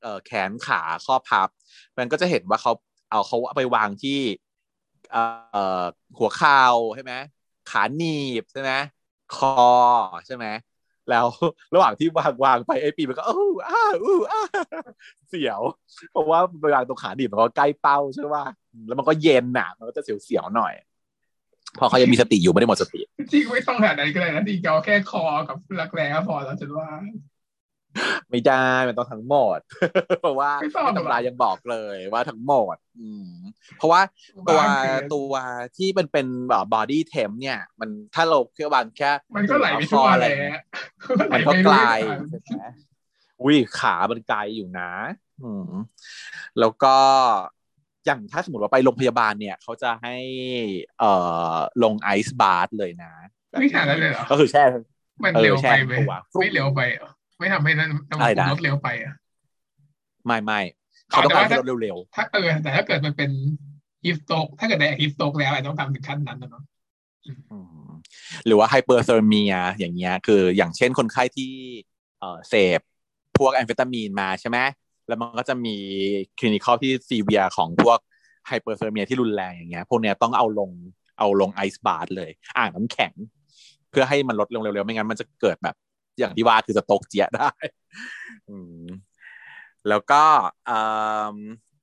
เอ่อแขนขาข้อพับมันก็จะเห็นว่าเขาเอาเขาไปวางที่เอ่อหัวเข่าใช่ไหมขาหนีบใช่ไหมคอใช่ไหม แล้วระหว่างที่วางวางไปไอ้ปีมันก็อู้อ้าอู้อ้าเสียวเพราะว่าเวลาตรงขาดีมันก็ใกล้เป้าใช่ป่ะแล้วมันก็เย็นน่ะมันก็จะเสียวๆหน่อยพอเขายังมีสติอยู่ไม่ได้หมดสติจริงไม่ต้องหาอะไรก็ได้นะจริงเอาแค่คอกับรักแร้พอแล้วฉันว่าไม่ได้มันต้องทั้งหมดเพราะว่าตำรายังบอกเลยว่าทั้งหมดเพราะว่าตัวตัวที่มันเป็นแบบบอดี้เทมเนี่ยมันถ้าเราเคี่ยวบานแค่มันก็ไหลไปทั่วอะไรมันก็ไกลอุ้ยขามันไกลอยู่นะแล้วก็อย่างถ้าสมมติว่าไปโรงพยาบาลเนี่ยเขาจะให้เอ่อลงไอซ์บาร์เลยนะไม่ขนาดนั้นเลยเหรอก็คือแช่มันเร็วไปไหมไม่เร็วไปไม่ทำให้น้ำลดเร็วไปอ่ะไม่ไม่เขาต้องการให้ลดเร็วๆถ้าเออแต่ถ้าเกิดมันเป็นฮีทสโตรกถ้าเกิดได้ฮีทสโตรกแล้วต้องทำถึงขั้นนั้นนะเนาะหรือว่าไฮเปอร์เซอร์เมียอย่างเงี้ยคืออย่างเช่นคนไข้ที่เอ่อเสพพวกแอมเฟตามีนมาใช่ไหมแล้วมันก็จะมีคลินิคอลที่ซีเวียของพวกไฮเปอร์เซอร์เมียที่รุนแรงอย่างเงี้ยพวกเนี้ยต้องเอาลงเอาลงไอซ์บาร์เลยอ่างน้ำแข็งเพื่อให้มันลดลงเร็วๆไม่งั้นมันจะเกิดแบบอย่างที่ว่าคือสโตรกเจียได้แล้วก็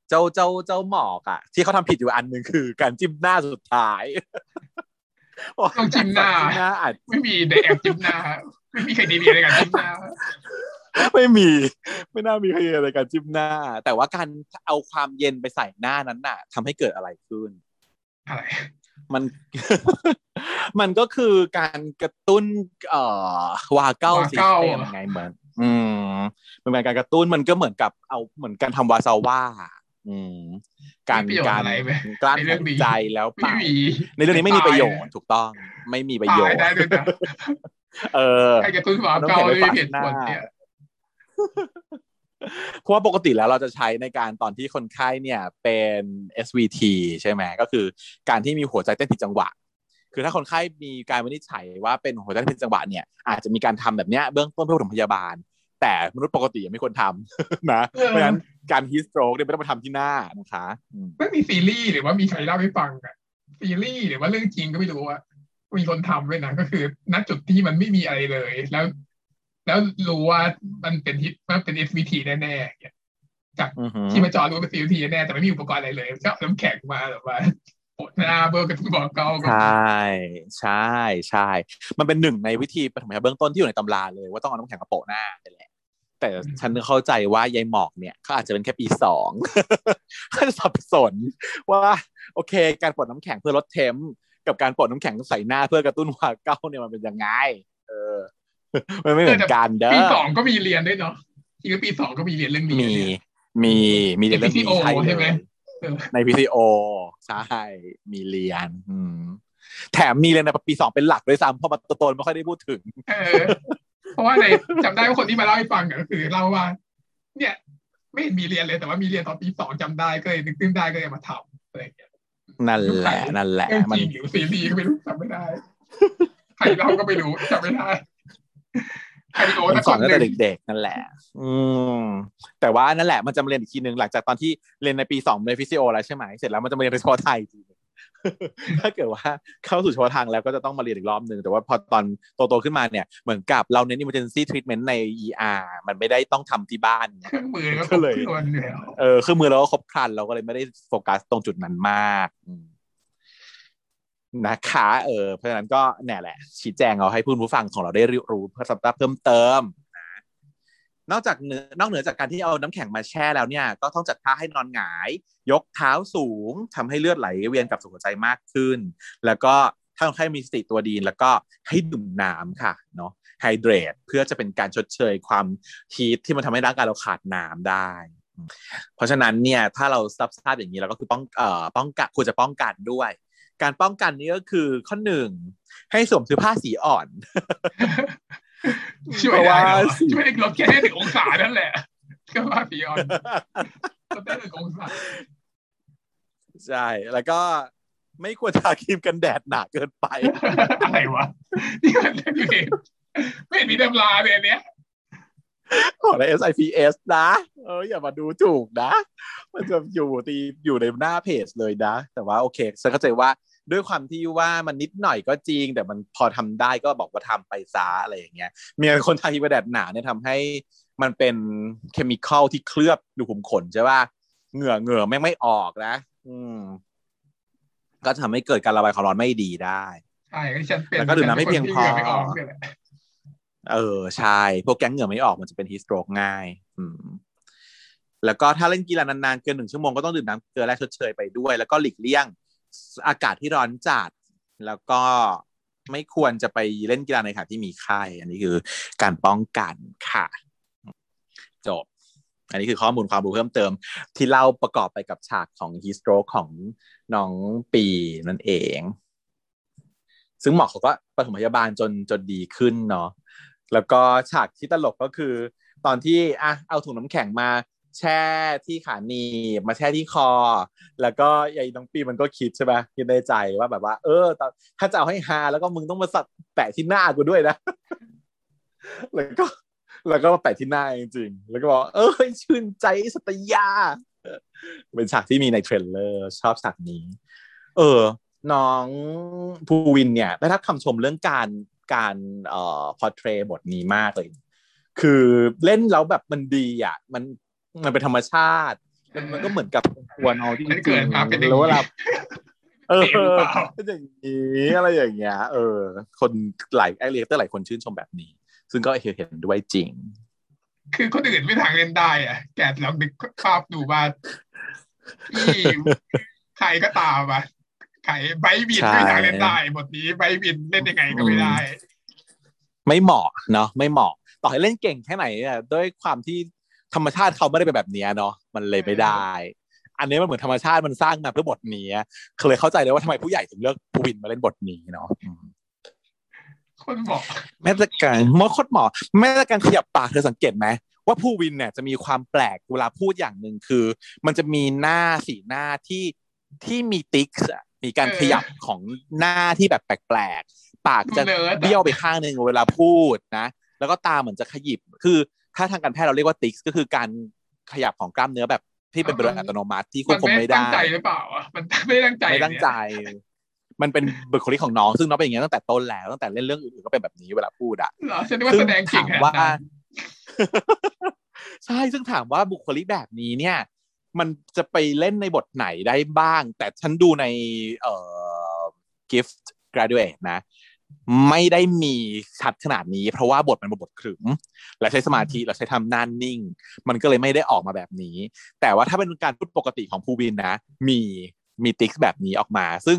เจ้าเจ้าเจ้าหมอกอ่ะที่เขาทำผิดอยู่อันหนึ่งคือการจิ้มหน้าสุดท้ายต้องจิ้มหน้าไม่มีในแอปจิ้มหน้าไม่มีใครดีๆในการจิ้มหน้าไม่มีไม่น่ามีใครอะไรการจิ้มหน้าแต่ว่าการเอาความเย็นไปใส่หน้านั้นน่ะทำให้เกิดอะไรขึ้นอะไรมันมันก็คือการกระตุ้นเอ่อวาเก้าซิสเต็มไงเหมือนอืมมันเป็นการกระตุ้นมันก็เหมือนกับเอาเหมือนการทำวาซาว่าอืมการการกลั้นใจแล้วไปในเรื่องนี้ไม่มีประโยชน์ถูกต้องไม่มีประโยชน์เออการกระตุ้นวาเก้าไม่เห็นผลเนี่ยเพราะว่าปกติแล้วเราจะใช้ในการตอนที่คนไข้เนี่ยเป็น เอส วี ที ใช่ไหมก็คือการที่มีหัวใจเต้นผิดจังหวะคือถ้าคนไข้มีการวินิจฉัยว่าเป็นหัวใจเต้นผิดจังหวะเนี่ยอาจจะมีการทำแบบเนี้ยเบื้องต้นเพื่อปฐมพยาบาลแต่มนุษย์ปกติยังไม่ควรทำนะเพราะฉะนั้นการฮีทสโตรกเนี่ยไม่ต้องมาทำที่หน้านะคะไม่มีซีรีส์หรือว่ามีใครเล่าให้ฟังอะซีรีส์หรือว่าเรื่องจริงก็ไม่รู้อะมีคนทำด้วยนะก็คือณจุดที่มันไม่มีอะไรเลยแล้วแล้วรู้ว่ามันเป็นฮิตมันเป็น เอส วี ที แน่ๆจากที่มาจอรู้ว่าเป็น เอส วี ที แน่แต่ไม่มีอุปกรณ์อะไรเลยก็น้ำแข็งมาแบบว่าปดหน้าเบอร์กับบอกเก้าใช่ใช่ใช่มันเป็นหนึ่งในวิธีปฐมพยาบาลเบื้องต้นที่อยู่ในตำราเลยว่าต้องเอาน้ำแข็งมาโปะหน้านั่นแหละแต่ฉันเข้าใจว่ายายหมอกเนี่ยเขาอาจจะเป็นแค่ปีสองเขาจะสับสนว่าโอเคการปดน้ำแข็งเพื่อลดเทมกับการปดน้ำแข็งใส่หน้าเพื่อกระตุ้นหัวเก้าเนี่ยมันเป็นยังไงเออมันไม่เหมือนกันเด้อปีสองก็มีเรียนด้วยเนาะจริงๆปีสองก็มีเรียนเรื่องนี้มีมีมีเรียนเรื่องนี้ใช่ไหมใน พี ซี โอ ใช่มีเรียนแถมมีเรียนในปีสองเป็นหลักด้วยซ้ำเพราะมันโตนไม่ค่อยได้พูดถึงเพราะว่าในจำได้ว่าคนที่มาเล่าให้ฟังก็คือเล่าว่าเนี่ยไม่มีเรียนเลยแต่ว่ามีเรียนตอนปีสองจำได้ก็เลยนึกขึ้นได้ก็เลยมาทำอะไรอย่างเงี้ยนั่นแหละนั่นแหละมันจริงหรือซีรีส์ก็ไม่รู้จำไม่ได้ใครเล่าก็ไม่รู้จำไม่ได้มันสอนตั้งแต่เด็กๆนั่นแหละอืมแต่ว่านั่นแหละมันจะมาเรียนอีกทีนึงหลังจากตอนที่เรียนในปีสองในฟิสิโอแล้วใช่ไหมเสร็จแล้วมันจะมาเรียนในเฉพาะไทยจริงถ้าเกิดว่าเข้าสู่เฉพาะทางแล้วก็จะต้องมาเรียนอีกรอบนึงแต่ว่าพอตอนโตๆขึ้นมาเนี่ยเหมือนกับเราเน้น emergency treatment ใน อี อาร์ มันไม่ได้ต้องทำที่บ้านเครื่องมือก็เลยเออเครื่องมือเราก็ครบครันเราก็เลยไม่ได้โฟกัสตรงจุดนั้นมากนะคะเออเพราะฉะนั้นก็แน่แหละชี้แจงเอาให้ผู้ฟังของเราได้รู้เพื่อสับเพิ่มเติมนะนอกจากเหนือนอกเหนือจากการที่เอาน้ำแข็งมาแช่แล้วเนี่ยก็ต้องจัดท่าให้นอนหงายยกเท้าสูงทำให้เลือดไหลเวียนกับสู่หัวใจมากขึ้นแล้วก็ถ้าคนไข้มีสติตัวดีแล้วก็ให้ดื่มน้ำค่ะเนาะไฮเดรตเพื่อจะเป็นการชดเชยความฮีทที่มันทำให้ร่างกายเราขาดน้ำได้เพราะฉะนั้นเนี่ยถ้าเราทราบอย่างนี้เราก็คือป้องเอ่อป้องกันควรจะป้องกันด้วยการป้องกันนี่ก็คือข้อหนึ่งให้สวมเสื้อผ้าสีอ่อนช่วยได้ช่วยลดแค่หนึ่งองศานั่นแหละเสื้อผ้าสีอ่อนลดได้หนึ่งองศาใช่แล้วก็ไม่ควรทาครีมกันแดดหนาเกินไปอะไรวะนี่มันไม่มีตำราเลยเนี้ย ขอใน เอส ไอ พี เอส นะเอออย่ามาดูถูกนะมันจะอยู่ตีอยู่ในหน้าเพจเลยนะแต่ว่าโอเคฉันเข้าใจว่าด้วยความที่ว่ามันนิดหน่อยก็จริงแต่มันพอทำได้ก็บอกว่าทำไปซะอะไรอย่างเงี้ยมีคนไทยประแดดหนาเนี่ยทำให้มันเป็นเคมีคอลที่เคลือบรูขุมขนใช่ป่ะเหงื่อเหงื่อไม่ไม่ออกนะอืมก็ทำให้เกิดการระบายความร้อนไม่ดีได้ใช่ก็ฉันเป็นแล้วก็ดื่มน้ำไม่เพียงพอเออใช่พวกแก๊งเหงื่อไม่ออกมันจะเป็น heat stroke ง่ายอืมแล้วก็ถ้าเล่นกีฬานานๆเกินหนึ่งชั่วโมงก็ต้องดื่มน้ำเกลือแร่ชดเชยไปด้วยแล้วก็หลีกเลี่ยงอากาศที่ร้อนจัดแล้วก็ไม่ควรจะไปเล่นกีฬาในขณะที่มีไข้อันนี้คือการป้องกันค่ะจบอันนี้คือข้อมูลความรู้เพิ่มเติมที่เล่าประกอบไปกับฉากของ heat stroke ของน้องปีนั่นเองซึ่งหมอเขาก็ปฐมพยาบาลจนจนดีขึ้นเนาะแล้วก็ฉากที่ตลกก็คือตอนที่อ่ะเอาถุงน้ำแข็งมาแช่ที่ขาหนีบมาแช่ที่คอแล้วก็ยายน้องปีมันก็คิดใช่ป่ะคิดในใจว่าแบบว่าเออถ้าจะเอาให้ฮาแล้วก็มึงต้องมาสัตว์แปะที่หน้ากูด้วยนะ แล้วก็แล้วก็มาแปะที่หน้าจริงๆแล้วก็บอกเอ้ยชื่นใจสัตยา เป็นฉากที่มีในเทรลเลอร์ชอบฉากนี้เออน้องภูวินเนี่ยได้รับคำชมเรื่องการการเอ่อพอร์เทรย์บทนี้มากเลยคือเล่นแล้วแบบมันดีอ่ะมันมันเป็นธรรมชาติมันก็เหมือนกับควรเอาที่เกิดมาเป็นแล้วแบบเออเป็นอย่างนี้อะไรอย่างเงี้ยเออคนหลายแอคเรเตอร์หลายคนชื่นชมแบบนี้ซึ่งก็เห็นด้วยจริงคือคนอื่นไม่ทางเล่นได้อ่ะแกลองนึกภาพดูว่าที่ใครก็ตามอ่ะไอ้ใบบินไม่ทางเล่นได้หมดนี้ใบบินเล่นยังไงก็ไม่ได้ไม่เหมาะเนาะไม่เหมาะต่อให้เล่นเก่งแค่ไหนเนี่ยด้วยความที่ธรรมชาติเขาไม่ได้เป็นแบบนี้เนาะมันเลยไม่ได้อันนี้มันเหมือนธรรมชาติมันสร้างมาเพื่อบทนี้เขาเลยเข้าใจเลยว่าทำไมผู้ใหญ่ถึงเลือกภูวินมาเล่นบทนี้เนาะคนเหมาะแม้แต่การมอคดเหมาะแม้แต่การขยับปากเธอสังเกตไหมว่าภูวินเนี่ยจะมีความแปลกเวลาพูดอย่างนึงคือมันจะมีหน้าสีหน้าที่ที่มีติ๊กมีการขยับของหน้าที่แบบแปลกๆปากจะเบี้ยวไปข้างนึงเวลาพูดนะแล้วก็ตาเหมือนจะขยิบคือถ้าทางการแพทย์เราเรียกว่าติ๊กก็คือการขยับของกล้ามเนื้อแบบที่เป็นโดยอัตโนมัติที่ควบคุมไม่ได้มันไม่ตั้งใจหรือเปล่าอ่ะมันไม่ตั้งใจไม่ตั้งใจมันเป็นบุคลิกของน้องซึ่งน้องเป็นอย่างนี้ตั้งแต่ต้นแล้วตั้งแต่เล่นเรื่องอื่นๆก็เป็นแบบนี้เวลาพูดอ่ะเหรอฉันนึกว่าแสดงเก่งว่าใช่ซึ่งถามว่าบุคลิกแบบนี้เนี่ยมันจะไปเล่นในบทไหนได้บ้างแต่ฉันดูในเอ่อ Gift Graduate นะไม่ได้มีชัดขนาดนี้เพราะว่าบทมันบทขรึมและใช้สมาธิและใช้ทำหน้านิ่งมันก็เลยไม่ได้ออกมาแบบนี้แต่ว่าถ้าเป็นการพูดปกติของภูวินนะมีมีติ๊กแบบนี้ออกมาซึ่ง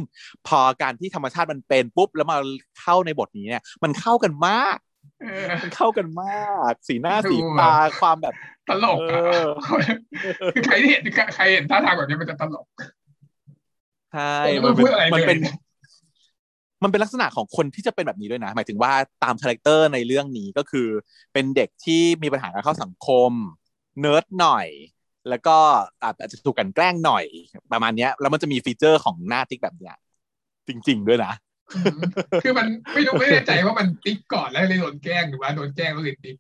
พอการที่ธรรมชาติมันเป็นปุ๊บแล้วมาเข้าในบทนี้เนี่ยมันเข้ากันมากมันเข้ากันมากสีหน้าสีตาความแบบตลกอ่ะคือใครเห็นใครเห็นท่าทางแบบนี้มันจะตลกใช่มันเป็นมันเป็นมันเป็นลักษณะของคนที่จะเป็นแบบนี้ด้วยนะหมายถึงว่าตามคาแรคเตอร์ในเรื่องนี้ก็คือเป็นเด็กที่มีปัญหาการเข้าสังคมเนิร์ดหน่อยแล้วก็อาจจะถูกกลั่นแกล้งหน่อยประมาณนี้แล้วมันจะมีฟีเจอร์ของหน้าติ๊กแบบเนี้ยจริงๆด้วยนะคือมันไม่รู้ไม่แน่ใจว่ามันติ๊กก่อนแล้วเลยโดนแกล้งหรือว่าโดนแกล้งแล้วเลยติ๊ก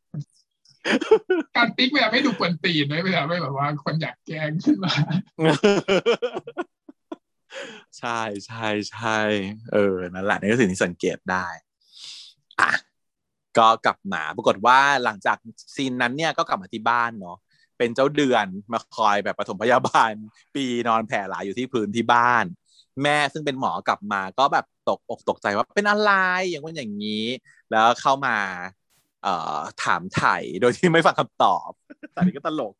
การติ๊กเวลาไม่ดูกวนตีนเลยเวลาไม่แบบว่าคนอยากแกล้งขึ้นมาใช่ใช่ใช่เออนั่นแหละนี่ก็สิ่งที่สังเกตได้อ่ะก็กลับมาปรากฏว่าหลังจากซีนนั้นเนี่ยก็กลับมาที่บ้านเนาะเป็นเจ้าเดือนมาคอยแบบปฐมพยาบาลปีนอนแผ่หลาอยู่ที่พื้นที่บ้านแม่ซึ่งเป็นหมอกลับมาก็แบบตกอกตกใจว่าเป็นอะไรอย่างนั้นอย่างนี้แล้วเข้ามาเอ่อถามไถ่โดยที่ไม่ฟังคำตอบแต่นี่ก็ตลก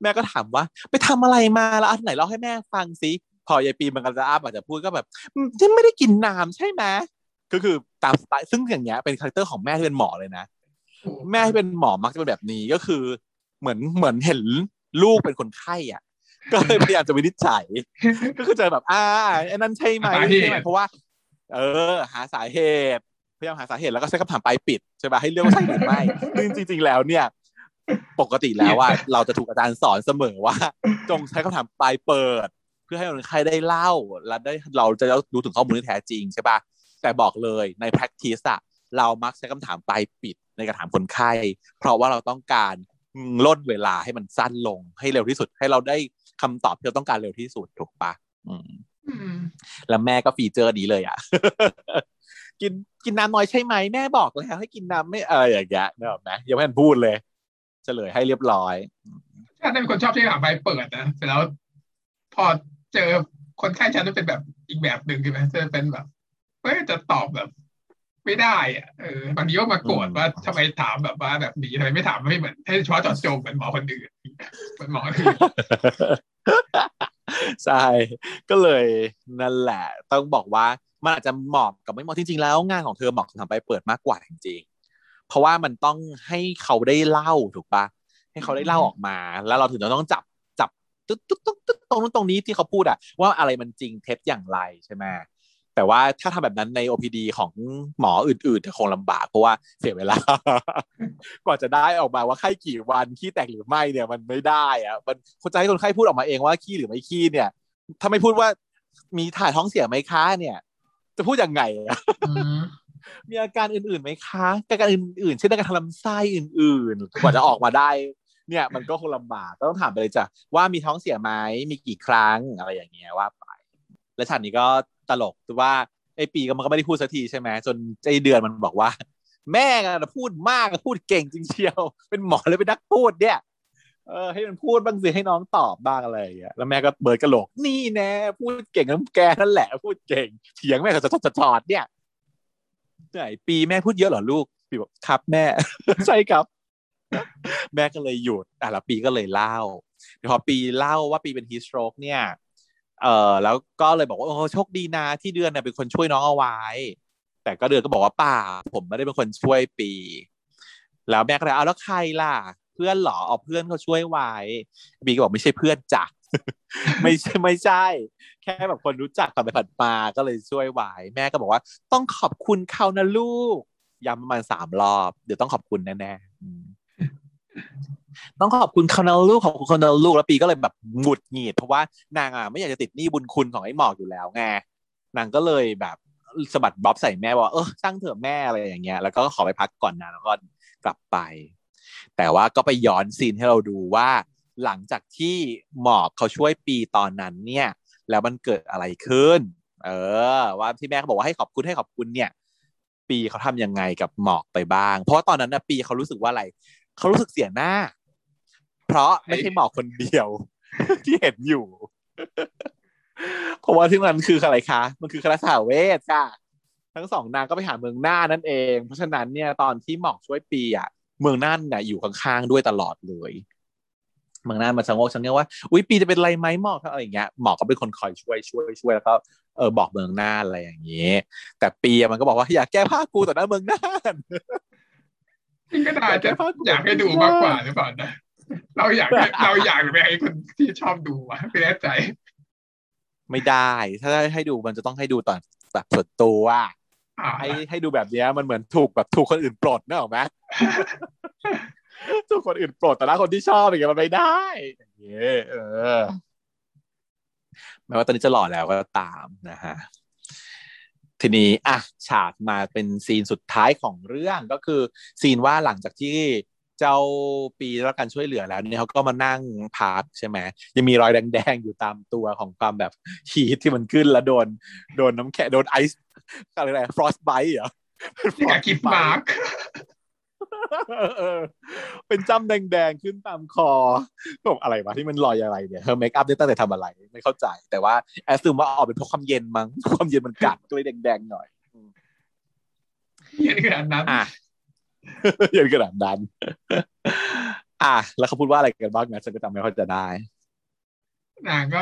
แม่ก็ถามว่าไปทำอะไรมาแล้วอันไหนเล่าให้แม่ฟังสิพอยายปีมันก็จะอ้าปากจะพูดก็แบบฉันไม่ได้กินน้ำใช่ไหมก็คือตามสไตล์ซึ่งอย่างเงี้ยเป็นคาแรคเตอร์ของแม่ที่เป็นหมอเลยนะแม่ที่เป็นหมอมักจะเป็นแบบนี้ก็คือเหมือนเหมือนเห็นลูกเป็นคนไข้อ่ะก็เลยพยายามจะวินิจฉัยก็คือเจอแบบอ่าไอ้นั่นใช่ไหมใช่ไหมเพราะว่าเออหาสาเหตุพยายามหาสาเหตุแล้วก็ใช้คำถามปลายปิดใช่ป่ะให้เรื่องว่าใช่หรือไม่จริงจริงแล้วเนี่ยปกติแล้วว่าเราจะถูกอาจารย์สอนเสมอว่าจงใช้คำถามปลายเปิดเพื่อให้คนไข้ได้เล่าและได้เราจะรู้ถึงข้อมูลที่แท้จริงใช่ป่ะแต่บอกเลยใน practice อะ เรามักใช้คำถามปลายปิดในการถามคนไข้เพราะว่าเราต้องการลดเวลาให้มันสั้นลงให้เร็วที่สุดให้เราได้คำตอบที่เราต้องการเร็วที่สุดถูกปะอืมแล้วแม่ก็ฟีเจอร์นี้เลยอ่ะ กินกินน้ำน้อยใช่ไหมแม่บอกแล้วให้กินน้ำไม่เอออย่างเงี้ยนึกออกไหมยังไม่ทันพูดเลยเฉลยให้เรียบร้อยฉันเป็นคนชอบที่ถามไปเปิดนะเสร็จแล้วพอเจอคนไข้ฉันเป็นแบบอีกแบบหนึ่งใช่ไหมจะเป็นแบบเฮ้ยจะตอบแบบไม่ได้อ่ะเออบางทีก็มาโกรธว่าทำไมถามแบบว่าแบบนี้ทำไมไม่ถามไม่เหมือนให้เฉพาะเจาะจงเหมือนหมอคนอื่นเหมือนหมออื่นใช่ก็เลยนั่นแหละต้องบอกว่ามันอาจจะเหมาะกับไม่เหมาะจริงๆแล้วงานของเธอเหมาะกับทำไปเปิดมากกว่าจริงๆเพราะว่ามันต้องให้เขาได้เล่าถูกปะให้เขาได้เล่าออกมาแล้วเราถึงจะต้องจับจับตึ๊ดตึ๊ดตึ๊ดตึ๊ดตรงนู้นตรงนี้ที่เขาพูดอะว่าอะไรมันจริงเท็จอย่างไรใช่ไหมแต่ว่าถ้าทำแบบนั้นใน โอ พี ดี ของหมออื่นๆจะคงลำบากเพราะว่าเสียเวลากว่าจะได้ออกมาว่าไข้กี่วันขี้แตกหรือไม่เนี่ยมันไม่ได้อะมันคนจะให้คนไข้พูดออกมาเองว่าขี้หรือไม่ขี้เนี่ยถ้าไม่พูดว่ามีถ่ายท้องเสียไหมคะเนี่ยจะพูดยังไง มีอาการอื่นๆไหมคะอาการอื่นๆเช่นอาการลำไส้อื่นๆกว่าจะออกมาได้เนี่ยมันก็คงลำบากต้องถามไปเลยจ้ะว่ามีท้องเสียไหมมีกี่ครั้งอะไรอย่างเงี้ยว่าไปและฉันนี่ก็ตลกคือว่าไอ้ปีก็มันก็ไม่ได้พูดสักทีใช่ไหมจนไอ้เดือนมันบอกว่าแม่ก็พูดมากพูดเก่งจริงเชียวเป็นหมอเลยเป็นนักพูดเนี่ยเออให้มันพูดบ้างสิให้น้องตอบบ้างอะไรอย่างเงี้ยแล้วแม่ก็เบิดกระโหลกนี่แน่พูดเก่งแล้วแกนั่นแหละพูดเก่งเถียงแม่ก็จะถอดเนี่ยไหนปีแม่พูดเยอะเหรอลูกปีบอกครับแม่ ใช่ครับ แม่ก็เลยหยุดอ่ะแล้วปีก็เลยเล่าพอปีเล่าว่าปีเป็น heat stroke เนี่ยเออแล้วก็เลยบอกว่าโอ้โชคดีนะที่เดือนเนี่ยเป็นคนช่วยน้องเอาไว้แต่ก็เดือนก็บอกว่าป่าผมไม่ได้เป็นคนช่วยปีแล้วแม่ก็เลยเอาแล้วใครล่ะเพื่อนหรอเอาเพื่อนเขาช่วยไว้ปีก็บอกไม่ใช่เพื่อนจ้ะ ไม่ใช่ไม่ใช่แค่แบบคนรู้จักผ่านไปผ่านมาก็เลยช่วยไว้แม่ก็บอกว่าต้องขอบคุณเขานะลูกย้ำประมาณสามรอบเดี๋ยวต้องขอบคุณแน่ๆต้องขอบคุณคอนเนลลูกขอบคุณคอนเนลลูกแล้วปีก็เลยแบบหงุดหงิดเพราะว่านางอ่ะไม่อยากจะติดหนี้บุญคุณของไอ้หมอกอยู่แล้วไงนางก็เลยแบบสะบัดบ๊อบใส่แม่ว่าเออช่างเถอะแม่อะไรอย่างเงี้ยแล้วก็ขอไปพักก่อนนะแล้วก็กลับไปแต่ว่าก็ไปย้อนซีนให้เราดูว่าหลังจากที่หมอกเขาช่วยปีตอนนั้นเนี่ยแล้วมันเกิดอะไรขึ้นเออว่าที่แม่เขาบอกว่าให้ขอบคุณให้ขอบคุณเนี่ยปีเขาทำยังไงกับหมอกไปบ้างเพราะว่าตอนนั้นนะปีเขารู้สึกว่าอะไรเขารู้สึกเสียหน้าเพราะไม่ใช่หมอกคนเดียวที่เห็นอยู่เพราะว่าที่มันคืออะไรคะมันคือคณะสาเวชค่ะทั้งสองนางก็ไปหาเมืองน่านนั่นเองเพราะฉะนั้นเนี่ยตอนที่หมอกช่วยปีอ่ะเมืองน่านเนี่ยอยู่ข้างๆด้วยตลอดเลยเมืองน่านมาชะโงกชะเง้อว่าอุ้ยปีจะเป็นไรไหมหมอกอะไรอย่างเงี้ยหมอกก็เป็นคนคอยช่วยช่วยช่วยแล้วก็เออบอกเมืองน่านอะไรอย่างเงี้ยแต่ปีมันก็บอกว่าอยากแก้ผ้ากูต่อหน้าเมืองน่านนี่ก็ได้จะอยากให้ดูมากกว่าหรือเปล่านะเราอยากเราอยากไปให้คนที่ชอบดูอ่ะไม่แน่ใจไม่ได้ถ้าให้ดูมันจะต้องให้ดูตอนแบบสดตัวให้ให้ดูแบบนี้มันเหมือนถูกแบบถูกคนอื่นปลดนะหรอไหมถูกคนอื่นปลดแต่ละคนที่ชอบอย่างเงี้ยมันไม่ได้อย่างเงี้ยเออแม้ว่าตอนนี้จะหล่อแล้วก็ตามนะฮะทีนี้อ่ะฉากมาเป็นซีนสุดท้ายของเรื่องก็คือซีนว่าหลังจากที่เจ้าปีรับการช่วยเหลือแล้วเนี่ยเขาก็มานั่งพักใช่ไหมยังมีรอยแดงๆอยู่ตามตัวของความแบบฮีทที่มันขึ้นแล้วโดนโดนน้ำแข็งโดนไอซ์อะไรอะไรฟรอสต์ไบต์เหรอเป็นฟรอสต์ไบต์กิฟมาร์กเป็นจ้ำแดงๆขึ้นตามคอผมอะไรวะที่มันลอยอะไรเนี่ยเธอเมคอัพได้ตั้งแต่ทำอะไรไม่เข้าใจแต่ว่าแอสซูมว่าออกเป็นเพราะความเย็นมั้งความเย็นมันกัดก็เลยแดงๆหน่อยเย็นขนาดนั้นอ่ะเย็นขนาดนั้นอ่ะแล้วเขาพูดว่าอะไรกันบ้างนะฉันก็จำไม่ค่อยจะได้นางก็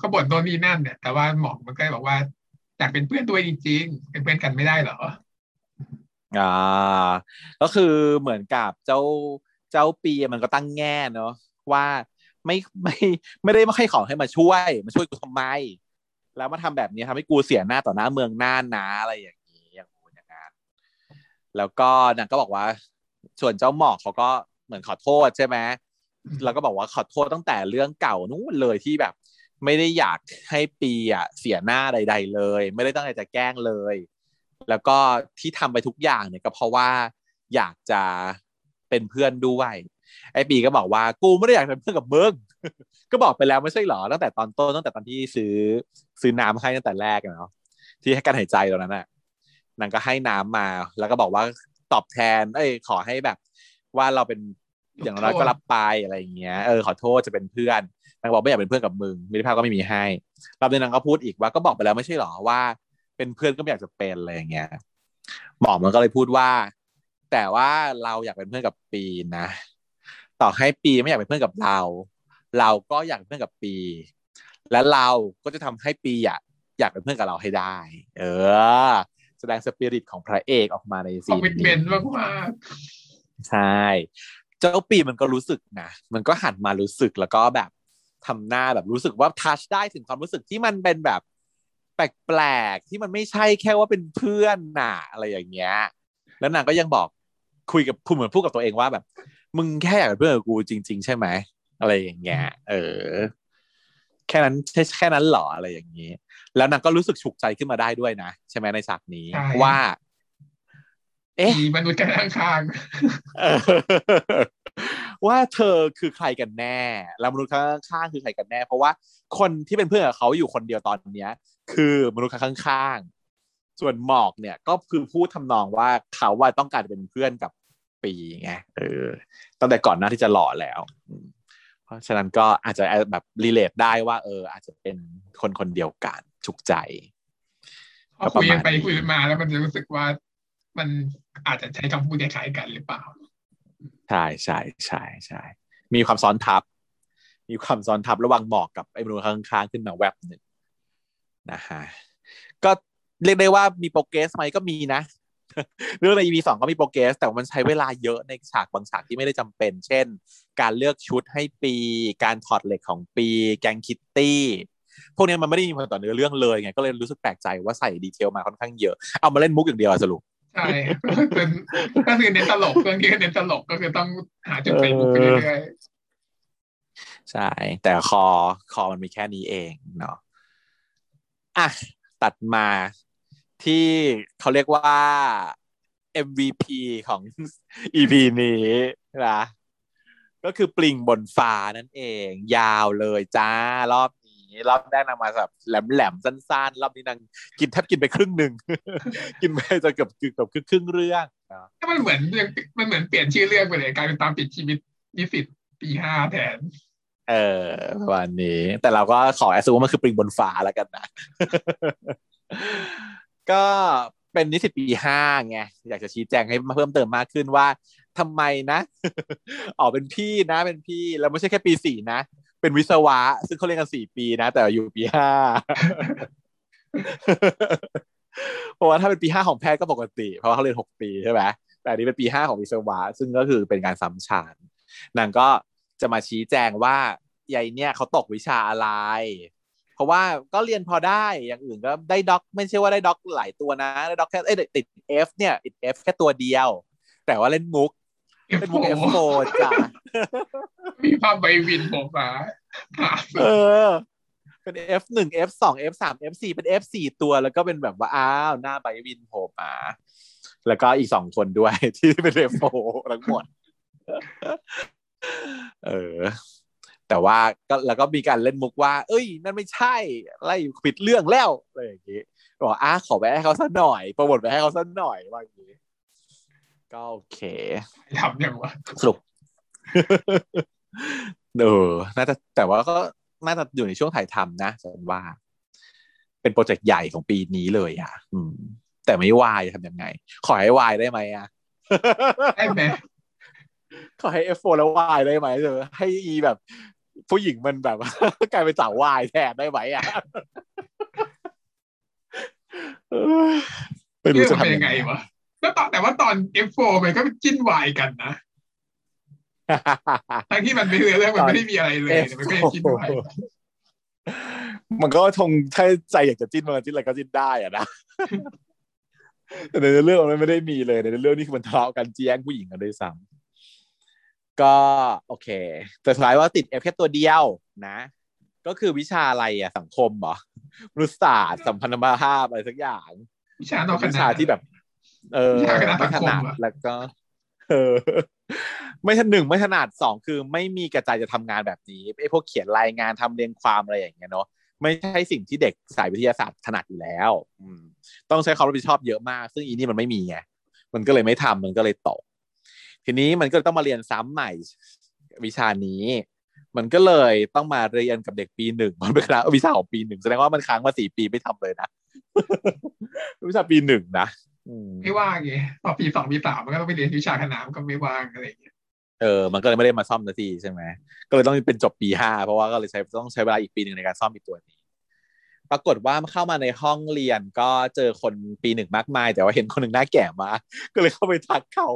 ก็บ่นโน่นนี่นั่นเนี่ยแต่ว่าหมอกมันก็บอกว่าอยากเป็นเพื่อนด้วยจริงๆเป็นเพื่อนกันไม่ได้หรออ่าก็คือเหมือนกับเจ้าเจ้าปีมันก็ตั้งแง่เนาะว่าไม่ไม่ไม่ได้มาให้ของให้มาช่วยมาช่วยกูทำไมแล้วมาทำแบบนี้ทำให้กูเสียหน้าต่อหน้าเมืองน่านนะอะไรอย่างนี้อย่างงูอย่างงั้นแล้วก็นางก็บอกว่าส่วนเจ้าหมอกเขาก็เหมือนขอโทษใช่ไหมแล้วก็บอกว่าขอโทษตั้งแต่เรื่องเก่านู้นเลยที่แบบไม่ได้อยากให้ปีอ่ะเสียหน้าใดๆเลยไม่ได้ตั้งใจจะแกล้งเลย แล้วก็ที่ทำไปทุกอย่างเนี่ยก็เพราะว่าอยากจะเป็นเพื่อนด้วยไอ้ปีก็บอกว่ากูไม่ได้อยากเป็นเพื่อนกับมึง ก็บอกไปแล้วไม่ใช่หรอตั้งแต่ตอนต้นตั้งแต่ตอนที่ซื้อซื้อน้ำให้ตั้งแต่แรกเนาะที่ให้การหายใจตอนนั้นน่ะนางก็ให้น้ำมาแล้วก็บอกว่าตอบแทนเอ้ยขอให้แบบว่าเราเป็นอย่างน้อยก็รับไปอะไรอย่างเงี้ยเออขอโทษจะเป็นเพื่อนนางบอกไม่อยากเป็นเพื่อนกับมึงมิตรภาพก็ไม่มีให้รอบนี้นางก็พูดอีกว่าก็บอกไปแล้วไม่ใช่หรอว่าเป็นเพื่อนก็ไม่อยากจะเป็นอะไรอย่างเงี้ยหมอมันก็เลยพูดว่าแต่ว่าเราอยากเป็นเพื่อนกับปีนะต่อให้ปีไม่อยากเป็นเพื่อนกับเราเราก็อยากเป็นเพื่อนกับปีและเราก็จะทำให้ปีอยากอยากเป็นเพื่อนกับเราให้ได้เออแสดงสปิริตของพระเอกออกมาในซีนนี้คอมมิตเมนต์มากๆใช่เจ้าปีมันก็รู้สึกนะมันก็หันมารู้สึกแล้วก็แบบทำหน้าแบบรู้สึกว่าทัชได้ถึงความรู้สึกที่มันเป็นแบบแปลกๆที่มันไม่ใช่แค่ว่าเป็นเพื่อนน่ะอะไรอย่างเงี้ยแล้วนางก็ยังบอกคุยกับคุณเหมือนพูดกับตัวเองว่าแบบมึงแค่อยากเป็นเพื่อนกับกูจริงๆใช่ไหมอะไรอย่างเงี้ยเออแค่นั้นแค่นั้นหรออะไรอย่างนี้แล้วนางก็รู้สึกฉุกใจขึ้นมาได้ด้วยนะใช่ไหมในฉากนี้ว่าเอ๊ะมีมนุษย์กันข้างๆว่าเธอคือใครกันแน่แล้วมนุษย์ข้างๆคือใครกันแน่เพราะว่าคนที่เป็นเพื่อนกับเขาอยู่คนเดียวตอนนี้คือมนุษย์ข้างๆส่วนหมอกเนี่ยก็คือพูดทำนองว่าเขาว่าต้องการเป็นเพื่อนกับปีไงเออตั้งแต่ก่อนหน้าที่จะหล่อแล้วเพราะฉะนั้นก็อาจจะแบบรีเลทได้ว่าเอออาจจะเป็นคนคนเดียวกันฉุกใจพอคุยไปคุยมาแล้วมันจะรู้สึกว่ามันอาจจะใช้คำพูดคล้ายๆกันหรือเปล่าใช่ใช่ใช่ใช่มีความซ้อนทับมีความซ้อนทับระหว่างหมอกกับไอ้มนุษย์ข้างๆขึ้นมาแวบหนึ่งนะฮะก็เรียกได้ว่ามีโปรเกรสไหมก็มีนะเรื่องใน อี พี สองก็มีโปรเกรสแต่มันใช้เวลาเยอะในฉากบางฉากที่ไม่ได้จำเป็นเช่นการเลือกชุดให้ปีการถอดเหล็กของปีแกงคิตตี้พวกนี้มันไม่ได้มีผลต่อเนื้อเรื่องเลยไงก็เลยรู้สึกแปลกใจว่าใส่ดีเทลมาค่อนข้างเยอะเอามาเล่นมุกอย่างเดียวสรุปใช่ก็คือเน้นตลกเรื่องนี้เน้นตลกก็คือต้องหาจุดใส่มุกไปเรื่อยๆใช่แต่คอคอมันมีแค่นี้เองเนาะอ่ะตัดมาที่เขาเรียกว่า เอ็ม วี พี ของ อี พี นี้นะก็คือปลิงบนฟ้านั่นเองยาวเลยจ้ารอบนี้รอบแรกนางมาแบบแหลมๆสั้นๆรอบนี้นางกินแทบกินไปครึ่งหนึ่ง กินไปจะเกือบเกือบครึ่งเรื่องก็มันเหมือนมันเหมือนเปลี่ยนชื่อเรื่องไปเลยกลายเป็นตามติดชีวิตนิสิตปีห้าแทนเออวันนี้แต่เราก็ขอแอสซูมว่ามันคือปลิงบนฟ้าแล้วกันนะ ก็เป็นนิสิตปีห้าไงอยากจะชี้แจงให้เพิ่มเติมมากขึ้นว่าทำไมนะ อ๋อเป็นพี่นะเป็นพี่แล้วไม่ใช่แค่ปีสี่นะเป็นวิศวะซึ่งเขาเรียนกันสี่ปีนะแต่อยู่ปีห้า เพราะว่าถ้าเป็นปีห้าของแพทย์ก็ปกติเพราะว่าเขาเรียนหกปีใช่ไหมแต่อันนี้เป็นปีห้าของวิศวะซึ่งก็คือเป็นการซ้ำฉานนางก็จะมาชี้แจงว่าใหญ่เนี่ยเขาตกวิชาอะไรเพราะว่าก็เรียนพอได้อย่างอื่นก็ได้ด็อกไม่ใช่ว่าได้ด็อกหลายตัวนะได้ด็อกแค่เอ้ยติด F เนี่ยติด F แค่ตัวเดียวแต่ว่าเล่นมุกเป็นมุก เอฟ โฟร์ จ้ะมีภาพใบวินบอกมาเออเป็น เอฟ วัน เอฟ ทู เอฟ ทรี เอฟ โฟร์ เป็น เอฟ โฟร์ ตัวแล้วก็เป็นแบบว่าอ้าวหน้าใบวินโผล่มาแล้วก็อีกสองคนด้วยที่เป็น เอฟ โฟร์ ทั้งหมดเออแต่ว่าก็แล้วก็มีการเล่นมุกว่าเอ้ยนั่นไม่ใช่อะไรผิดเรื่องแล้วอะไรอย่างงี้บอกอ้าขอไปให้เขาสักหน่อยโปรโมทไปให้เขาสักหน่อยว่าอย่างงี้ก็โอเคทำยังวะสรุปเออน่าจะแต่ว่าก็น่าจะอยู่ในช่วงถ่ายทำนะฉันว่าเป็นโปรเจกต์ใหญ่ของปีนี้เลยอ่ะอืมแต่ไม่วายทำยังไงขอให้วายได้ไหมอ่ะได้ไหมขอให้ เอฟ โฟร์ แล้ววายได้ไหมเออให้อีแบบผู้หญิงมันแบบกลายเป็นสาววายแทนได้ไหมอ่ะไม่รู้จะทำยังไงวะแล้วตอนแต่ว่าตอน เอฟ โฟร์ มันก็จิ้นวายกันนะทั้งที่มันไม่เรื่องมันไม่ได้มีอะไรเลยมันก็จิ้นวายมันก็ทงถ้าใจอยากจะจิ้นมันจิ้นอะไรก็จิ้นได้อ่ะนะแต่ในเรื่องมันไม่ได้มีเลยในเรื่องนี่คือมันทะเลาะกันแย่งผู้หญิงกันด้วยซ้ำก็โอเคแต่สุดท้ายว่าติด F แค่ตัวเดียวนะก็คือวิชาอะไรอ่ะสังคมเหรอมนุษยศาสตร์สัมพันธภาพอะไรสักอย่าง วิชานอกขนาดวิชาที่แบบเออไม่ถนัดแล้วก็เออไม่ถนัดหนึ่งไม่ถนัดสองคือไม่มีกระจายจะทำงานแบบนี้ไอ้พวกเขียนรายงานทำเรียงความอะไรอย่างเงี้ยเนาะไม่ใช่สิ่งที่เด็กสายวิทยาศาสตร์ถนัดอยู่แล้วต้องใช้ความรับผิดชอบเยอะมากซึ่งอีนี่มันไม่มีไงมันก็เลยไม่ทำมันก็เลยตกทีนี้มันก็ต้องมาเรียนซ้ำใหม่วิชานี้มันก็เลยต้องมาเรียนกับเด็กปีหนึ่งมันเป็นคณะวิชาของปีหนึ่งแสดงว่ามันค้างมาสี่ปีไม่ทำเลยนะวิชาปีหนึ่งนะไม่ว่างไงพอปีสองปีสามมันก็ต้องไปเรียนวิชาคณะมันก็ไม่ว่างอะไรอย่างเงี้ยเออมันก็เลยไม่ได้มาซ่อมนาทีใช่ไหมก็เลยต้องเป็นจบปีห้าเพราะว่าก็เลยใช้ต้องใช้เวลาอีกปีหนึ่งในการซ่อมอีกตัวนี้ปรากฏว่าเข้ามาในห้องเรียนก็เจอคนปีหนึ่งมากมายแต่ว่าเห็นคนหนึ่งหน้าแก่มาก็เลยเข้าไปทักเขา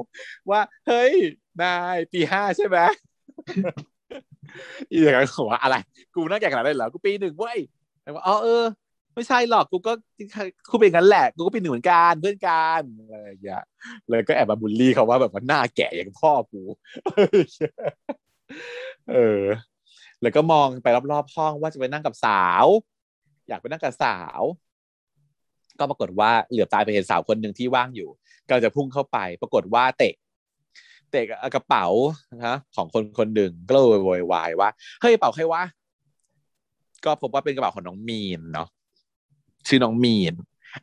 ว่าเฮ้ยนายปีห้าใช่ไหมอีกอย่างเขาว่าอะไรกูหน้าแก่ขนาดนั้นเหรอกูปีหนึ่งเว้ยแต่ว่าอ๋อเออไม่ใช่หรอกกูก็กูเป็นงั้นแหละกูก็เป็นหนึ่งเหมือนกันเพื่อนกันอะไรอย่างเงี้ยเลยก็แอบมาบูลลี่เขาว่าแบบว่าหน้าแก่อย่างพ่อกูเออแล้วก็มองไปรอบๆห้องว่าจะไปนั่งกับสาวอยากไปนั่งกับสาวก็ปรากฏว่าเหลือบตาไปเห็นสาวคนหนึ่งที่ว่างอยู่ก็จะพุ่งเข้าไปปรากฏว่าเตะเตะกระเป๋านะของคนคนหนึ่งก็เลยโวยวายว่าเฮ้ยกระเป๋าใครวะก็พบว่าเป็นกระเป๋าของน้องมีนเนาะชื่อน้องมีน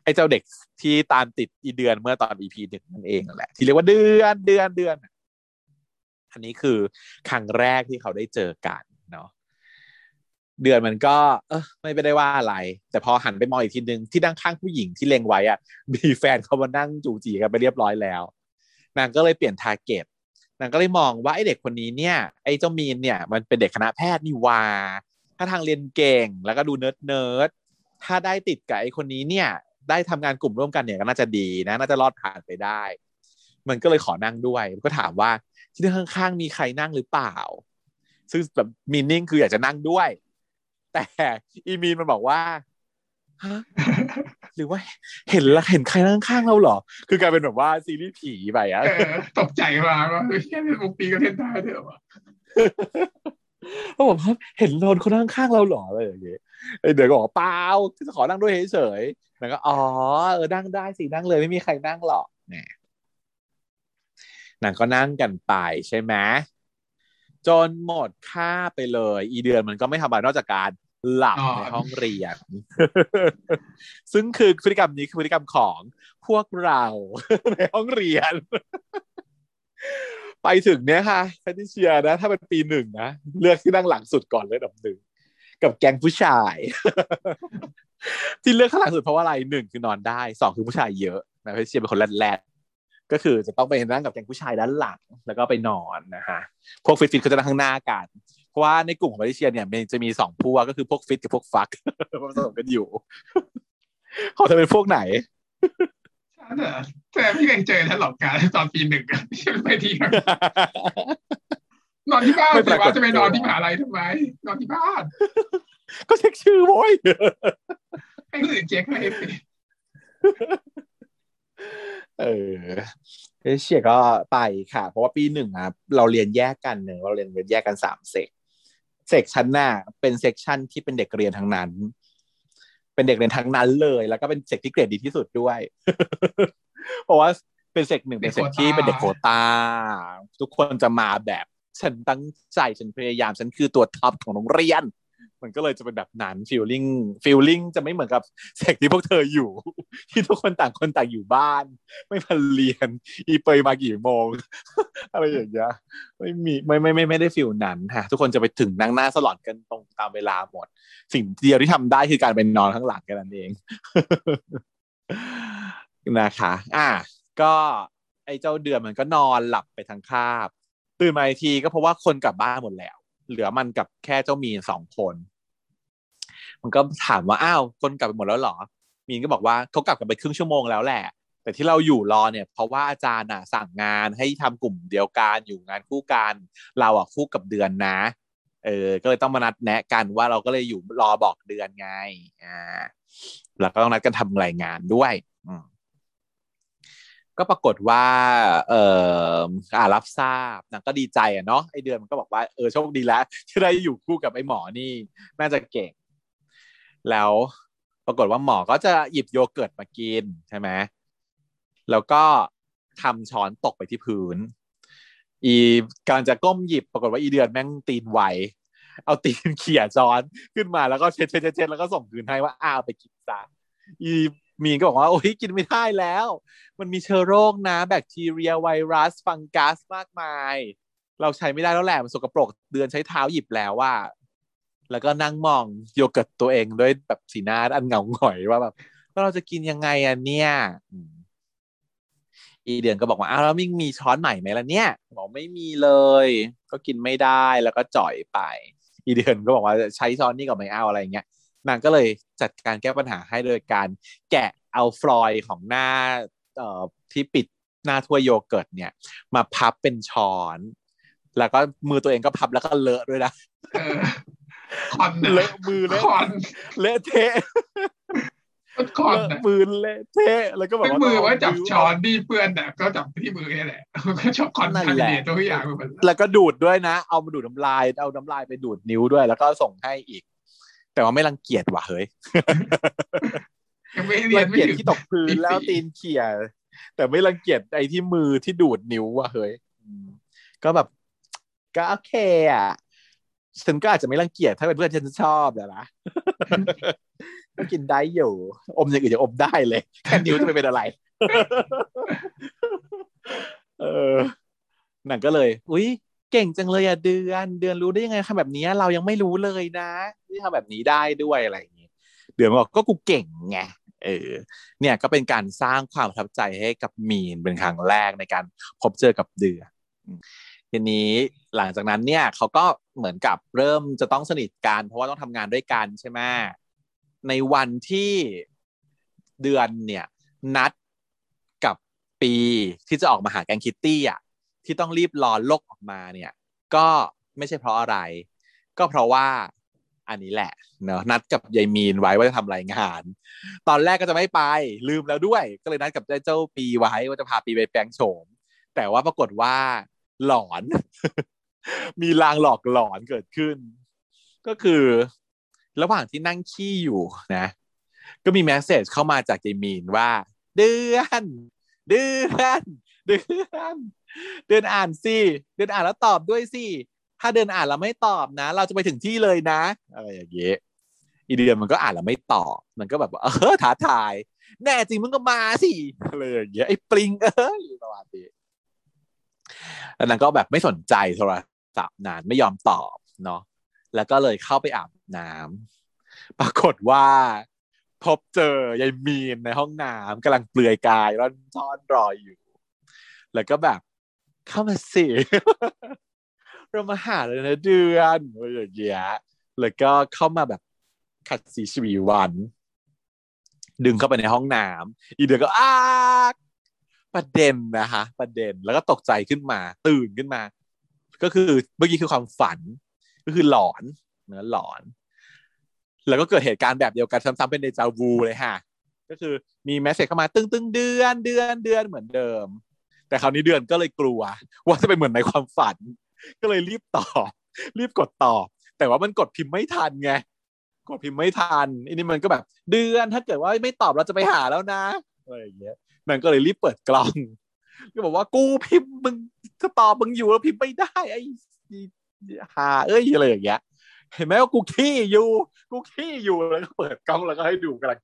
ไอ้เจ้าเด็กที่ตามติดอีเดือนเมื่อตอน อี พี หนึ่งนั่นเองแหละที่เรียกว่าเดือนเดือนเดือนอันนี้คือครั้งแรกที่เขาได้เจอกันเนาะเดือนมันก็เออไม่ได้ว่าอะไรแต่พอหันไปมองอีกทีนึงที่นั่งข้างผู้หญิงที่เล็งไว้อะมีแฟนเขามานั่งจูจีกันไปเรียบร้อยแล้วนางก็เลยเปลี่ยนทาร์เก็ตนางก็เลยมองว่าไอ้เด็กคนนี้เนี่ยไอ้เจ้ามีนเนี่ยมันเป็นเด็กคณะแพทย์นี่ว่าถ้าทางเรียนเก่งแล้วก็ดูเนิร์ดเนิร์ดถ้าได้ติดกับไอ้คนนี้เนี่ยได้ทำงานกลุ่มร่วมกันเนี่ยก็น่าจะดีนะน่าจะรอดผ่านไปได้มันก็เลยขอนั่งด้วยก็ถามว่าที่ข้างๆมีใครนั่งหรือเปล่าซึ่งแบบมีนิ่งคืออยากจะนั่งด้วยแต่อีมีนมันบอกว่าฮะหรือว่าเห็นละเห็นใครนั่งข้างเราเหรอคือกลายเป็นแบบว่าซีรีส์ผีไปอ่ะตกใจมากว่าแค่เป็นมุกปีก็เล่นได้เถอะวะเขาบอกว่าเห็นโดนคนนั่งข้างเราเหรออะไรอย่างเงี้ยไอเด็กก็บอกเปล่าจะขอนั่งด้วยเฉยๆแล้วก็อ๋อเออนั่งได้สินั่งเลยไม่มีใครนั่งหรอกเนี่ยนางก็นั่งกันไปใช่ไหมจนหมดค่าไปเลยอีเดือนมันก็ไม่ทำอะไรนอกจากการหลับในห้องเรียนซึ่งคือพฤติกรรมนี้คือพฤติกรรมของพวกเราในห้องเรียนไปถึงเนี่ยค่ะแพทริเชียนะถ้าเป็นปีหนึ่งนะเลือกที่นั่งหลังสุดก่อนเลยอันดับหนึ่งกับแก๊งผู้ชาย ที่เลือกข้างหลังสุดเพราะว่าอะไรหนึ่งคือนอนได้สองคือผู้ชายเยอะนะแพทริเชียเป็นคนแรกก็คือจะต้องไปนั่งกับแก๊งผู้ชายด้านหลังแล้วก็ไปนอนนะฮะพวกฟิตฟิตเขาจะนั่งข้างหน้ากันเพราะว่าในกลุ่มของแพทริเชียเนี่ยมันจะมีสองพวกก็คือพวกฟิตกับพวกฟักผสมกันอยู่เขาจะเป็นพวกไหนแต่พี่เคยเจอแล้วหลอกการตอนปีหนึ่งกันไม่ดีครับนอนที่บ้านแต่ว่าจะไปนอนที่มหาลัยทำไมนอนที่บ้านก็เช็คชื่อโว้ยให้คนอื่นเช็คให้เออเอเชียก็ไปค่ะเพราะว่าปีหนึ่งอ่ะเราเรียนแยกกันหนึ่งเราเรียนแยกกันสามเซกเซกชั้นหน้าเป็นเซกชันที่เป็นเด็กเรียนทั้งนั้นเป็นเด็กเรียนทั้งนั้นเลยแล้วก็เป็นเซกที่เกรดดีที่สุดด้วยเพราะว่าเป็นเซกหนึ่งเป็นเซกที่เป็นเด็กโควตาทุกคนจะมาแบบฉันตั้งใจฉันพยายามฉันคือตัวท็อปของโรงเรียนมันก็เลยจะเป็นแบบนั้นฟีลลิ่งฟีลลิ่งจะไม่เหมือนกับเซกที่พวกเธออยู่ที่ทุกคนต่างคนต่างอยู่บ้านไม่มาเรียนอีเปย์มากี่โมงอะไรอย่างเงี้ยไม่มีไม่ไม่ไม่ไม่ได้ฟีลนั้นฮะทุกคนจะไปถึงนั่งหน้าสลอนกันตรงตามเวลาหมดสิ่งเดียวที่ทำได้คือการไปนอนข้างหลังกันนั่นเองนะคะอ่ะก็ไอ้เจ้าเดือนมันก็นอนหลับไปทั้งคาบตื่นมาอีกทีก็เพราะว่าคนกลับบ้านหมดแล้วเหลือมันกับแค่เจ้ามีนสองคนมันก็ถามว่าอ้าวคนกลับไปหมดแล้วเหรอมีนก็บอกว่าเขากลับกันไปครึ่งชั่วโมงแล้วแหละแต่ที่เราอยู่รอเนี่ยเพราะว่าอาจารย์น่ะสั่งงานให้ทำกลุ่มเดียวกันอยู่งานคู่กันเราอ่ะคู่กับเดือนนะเออก็เลยต้องมานัดแนะกันว่าเราก็เลยอยู่รอบอกเดือนไงอ่าแล้วก็ต้องนัดกันทำรายงานด้วยอืมก็ปรากฏว่าเอ่ออ่ารับทราบนางก็ดีใจอ่ะเนาะไอเดือนมันก็บอกว่าเออโชคดีแล้วที่ได้อยู่คู่กับไอหมอนี่น่าจะเก่งแล้ว ปรากฏว่าหมอก็จะหยิบโยเกิร์ตมากินใช่ไหมแล้วก็ทำช้อนตกไปที่พื้นอีกำลังจะก้มหยิบปรากฏว่าอีเดือนแม่งตีนไวเอาตีนเขี่ยช้อนขึ้นมาแล้วก็เช็ดเช็ดเช็ดแล้วก็ส่งคืนให้ว่าอ้าวไปกินซะอีมีก็บอกว่าโอ้ยกินไม่ได้แล้วมันมีเชื้อโรคนะแบคทีเรียไวรัสฟังกัสมากมายเราใช้ไม่ได้แล้วแหละมันสกปรกเดือนใช้เท้าหยิบแล้วว่าแล้วก็นั่งมองโยเกิร์ตตัวเองด้วยแบบสีหน้าอันเหงาหงอยว่าแบบแล้วเราจะกินยังไงอ่ะเนี่ยอีเดือนก็บอกว่าอ้าวแล้วมิ่งมีช้อนใหม่ไหมล่ะเนี่ยบอกไม่มีเลยก็กินไม่ได้แล้วก็จ่อยไปอีเดือนก็บอกว่าใช้ช้อนนี่ก็ไม่เอาอะไรอย่างเงี้ยนางก็เลยจัดการแก้ปัญหาให้โดยการแกะเอาฟลอยของหน้าเอ่อที่ปิดหน้าถ้วยโยเกิร์ตเนี่ยมาพับเป็นช้อนแล้วก็มือตัวเองก็พับแล้วก็เลอะด้วยนะเลอะมือเลอะเลอะเทะมือเลอะเทะแล้วก็แบบว่ามือว่าจับช้อนนี่เปื้อนน่ะก็จับที่มือนี่แหละก็ชอบคอนแทคเลตตัวอย่างแล้วก็ดูดด้วยนะเอามาดูดน้ำลายเอาน้ำลายไปดูดนิ้วด้วยแล้วก็ส่งให้อีกแต่ว่าไม่รังเกียจว่ะเฮ้ยรังเกียจที่ตกพื้นแล้วตีนเขี่ยแต่ไม่รังเกียจไอ้ที่มือที่ดูดนิ้วว่ะเฮ้ยก็แบบก็โอเคอ่ะฉันก็อาจจะไม่รังเกียจถ้าเป็นเพื่อนฉันชอบแหละนะก็กินได้อยู่อมอย่างอื่นจะอมได้เลยแค่นิ้วจะไม่เป็นอะไรเออหนังก็เลยอุ๊ยเก่งจังเลยอ่ะเดือนเดือนรู้ได้ยังไงทำแบบนี้เรายังไม่รู้เลยนะที่ทำแบบนี้ได้ด้วยอะไรอย่างงี้เดือนบอกก็กูเก่งไงเออเนี่ยก็เป็นการสร้างความประทับใจให้กับมีนเป็นครั้งแรกในการพบเจอกับเดือนทีนี้หลังจากนั้นเนี่ยเขาก็เหมือนกับเริ่มจะต้องสนิทกันเพราะว่าต้องทำงานด้วยกันใช่ไหมในวันที่เดือนเนี่ยนัดกับปีที่จะออกมาหาแกงคิตตี้อ่ะที่ต้องรีบรอลกออกมาเนี่ยก็ไม่ใช่เพราะอะไรก็เพราะว่าอันนี้แหละเนาะนัดกับยายมีนไว้ว่าจะทำรายงานตอนแรกก็จะไม่ไปลืมแล้วด้วยก็เลยนัดกับเจ้าปีไว้ว่าจะพาปีไปแปลงโฉมแต่ว่าปรากฏว่าหลอนมีลางหลอกหลอนเกิดขึ้นก็คือระหว่างที่นั่งขี้อยู่นะก็มีเมสเสจเข้ามาจากยายมีนว่าเดือนเดือนเดือนเดือนอ่านสิเดือนอ่านแล้วตอบด้วยสิถ้าเดือนอ่านแล้วไม่ตอบนะเราจะไปถึงที่เลยนะอะไรอย่างเงี้ยอีเดือนมันก็อ่านแล้วไม่ตอบมันก็แบบเออท้าทายแน่จริงมึงก็มาสิอะไรอย่างเงี้ยไอ้ปริงเออสวัสดีแล้วนางก็แบบไม่สนใจโทรศัพท์นานไม่ยอมตอบเนาะแล้วก็เลยเข้าไปอาบน้ำปรากฏว่าพบเจอยายมีนในห้องน้ำกำลังเปลือยกายร่อนท่อนรอยอยู่แล้วก็แบบเข้ามาสิเรามาหาเลยนะเดือนอะไรอย่างเงี้ยแล้วก็เข้ามาแบบขัดสีชีวิวันดึงเข้าไปในห้องน้ำอีเดือนก็อ้าประเด็นนะคะประเด็นแล้วก็ตกใจขึ้นมาตื่นขึ้นมาก็คือเมื่อกี้คือความฝันก็คือหลอนเนื้อหลอนแล้วก็เกิดเหตุการณ์แบบเดียวกันซ้ำๆเป็นเดจาวูเลยค่ะก็คือมีเมสเสจเข้ามาตึ้งๆเดือนเดือนเดือนเหมือนเดิมแต่คราวนี้เดือนก็เลยกลัวว่าจะเป็นเหมือนในความฝันก็เลยรีบตอบรีบกดตอบแต่ว่ามันกดพิมพ์ไม่ทันไงกดพิมพ์ไม่ทันอันนี้มันก็แบบเดือนถ้าเกิดว่าไม่ตอบเราจะไปหาแล้วนะอะไรอย่างเงี้ยนั่นก็เลยรีบเปิดกล้องก็บอกว่ากูพิมพ์มึงจะตอบมึงอยู่แล้วพิมพ์ไม่ได้ไอ้หาเอ้ยอะไรอย่างเงี้ยเห็นไหมว่ากูขี้อยู่กูขี้อยู่แล้วก็เปิดกล้องแล้วก็ให้ดูกำลัง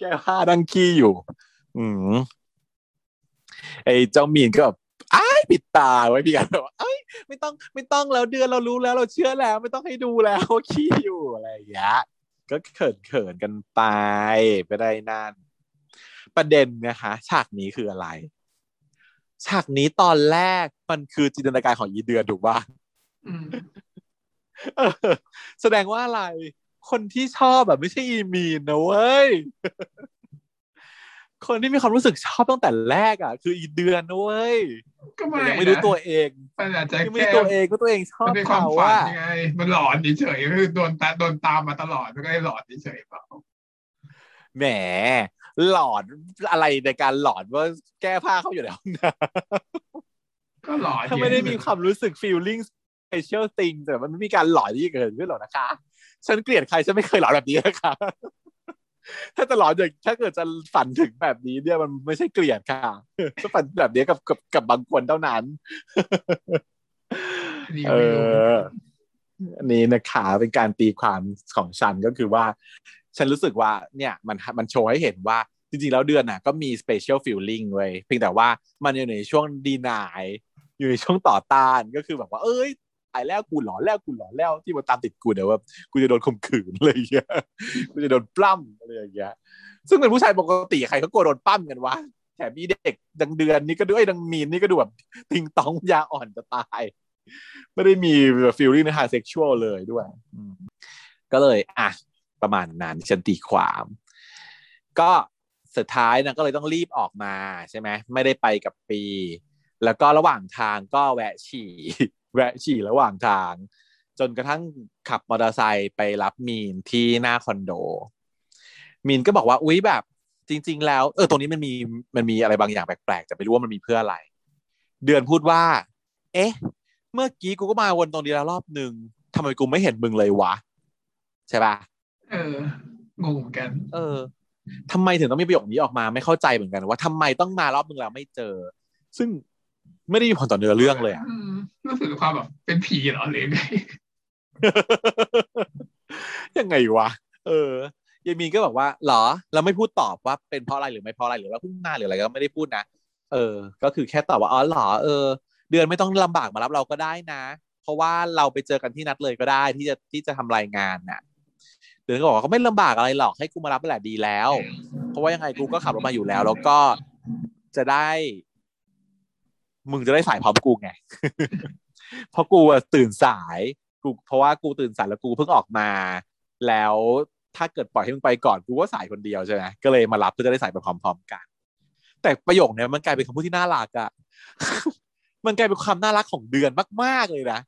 แก้ผ้าดังขี้อยู่อืมไอ้เจ้ามีนก็แบบอ้ายปิดตาไว้พี่กันแบบว่าเอ้ยไม่ต้องไม่ต้องแล้วเดือนเรารู้แล้วเราเชื่อแล้วไม่ต้องให้ดูแล้วขี้อยู่อะไรอย่างเงี้ยก็เขินเขินกันไปไปได้นั่นประเด็นนะคะฉากนี้คืออะไรฉากนี้ตอนแรกมันคือจินตนาการของยีเดือนถูกป่ะแสดงว่าอะไรคนที่ชอบแบบไม่ใช่อีมีนนะเว้ยคนที่มีความรู้สึกชอบตั้งแต่แรกอ่ะคืออีเดือนนะเว้ยแต่ยังไม่รู้ตัวเองยังไม่รู้ตัวเองก็ตัวเองชอบเขาว่ามันหลอนเฉยๆคือโดนตาโดนตามมาตลอดมันก็เลยหลอนเฉยๆเปล่าแหมหลอนอะไรในการหลอนว่าแก้ผ้าเข้าอยู่แล้วนะก็หลอนถ้าไม่ได้มีความรู้สึก feeling special thing แต่มันไม่มีการหลอนที่เกิดขึ้นหรอกนะคะฉันเกลียดใครฉันไม่เคยหลอนแบบนี้นะคะ ถ้าจะหลอนอย่างถ้าเกิดจะฝันถึงแบบนี้เนี่ยมันไม่ใช่เกลียดค่ะจะฝันแบบนี้กับกับกับบางคนเท่านั้นเอออันนี้นะคะเป็นการตีความของฉันก็คือว่าฉันรู้สึกว่าเนี่ยมันมันโชว์ให้เห็นว่าจริงๆแล้วเดือนน่ะก็มี special feeling เว้ยเพียงแต่ว่ามันอยู่ในช่วง deny อยู่ในช่วงต่อต้านก็คือแบบว่าเอ้ยตายแล้วกูหลอนแล้วกูหลอนแล้วที่มาตามติดกูเดี๋ยวว่ากูจะโดนข่มขืนอะไรอย่างเงี้ยกูจะโดนปล้ำอะไรอย่างเงี้ยซึ่งเป็นผู้ชายปกติใครเขากลัวโดนปล้ำกันวะแถมมีเด็กดังเดือนนี่ก็ด้วยดังมีนนี่ก็ดูแบบติงตองยาอ่อนจะตายไม่ได้มีฟีลลิ่งในทางเซ็กชวลเลยด้วยก็เลยอ่ะประมาณนั้นฉันตีความก็สุดท้ายนะก็เลยต้องรีบออกมาใช่ไหมไม่ได้ไปกับปีแล้วก็ระหว่างทางก็แวะฉี่แวะฉี่ระหว่างทางจนกระทั่งขับมอเตอร์ไซค์ไปรับมีนที่หน้าคอนโดมีนก็บอกว่าอุ๊ยแบบจริงๆแล้วเออตรงนี้มันมีมันมีอะไรบางอย่างแปลกๆแต่ไม่รู้ว่ามันมีเพื่ออะไรเดือนพูดว่าเอ๊ะเมื่อกี้กูก็มาวนตรงนี้แล้วรอบนึงทำไมกูไม่เห็นมึงเลยวะใช่ป่ะเอองงเหมือนกันเออทำไมถึงต้องมีประโยคนี้ออกมาไม่เข้าใจเหมือนกันว่าทำไมต้องมารอบนึงแล้วไม่เจอซึ่งไม่ได้มีผลต่อเนื้อเรื่องเลยอ่ะรู้สึกความแบบเป็นผีเหรอหรือไงยังไงวะเออยายมีนก็บอกว่าหรอเราไม่พูดตอบว่าเป็นเพราะอะไรหรือไม่เพราะอะไรหรือว่าพุ่งหน้าหรืออะไรก็ไม่ได้พูดนะเออก็คือแค่ตอบว่าอ๋อหรอเออเดือนไม่ต้องลำบากมารับเราก็ได้นะเพราะว่าเราไปเจอกันที่นัดเลยก็ได้ที่จะที่จะทำรายงานน่ะเดือนก็บอกว่าเขาไม่ลำบากอะไรหรอกให้กูมารับแหละดีแล้วเพราะว่ายังไงกูก็ขับรถมาอยู่แล้วแล้วก็จะได้มึงจะได้สายพร้อมกูไง เพราะกูตื่นสายกูเพราะว่ากูตื่นสายแล้วกูเพิ่งออกมาแล้วถ้าเกิดปล่อยให้มึงไปก่อนกูก็สายคนเดียวใช่ไหมก็เลยมารับเพื่อจะได้สายไปพร้อมๆกันแต่ประโยคนี้มันกลายเป็นคำพูดที่น่ารักอะ มันกลายเป็นความน่ารักของเดือนมากๆเลยนะ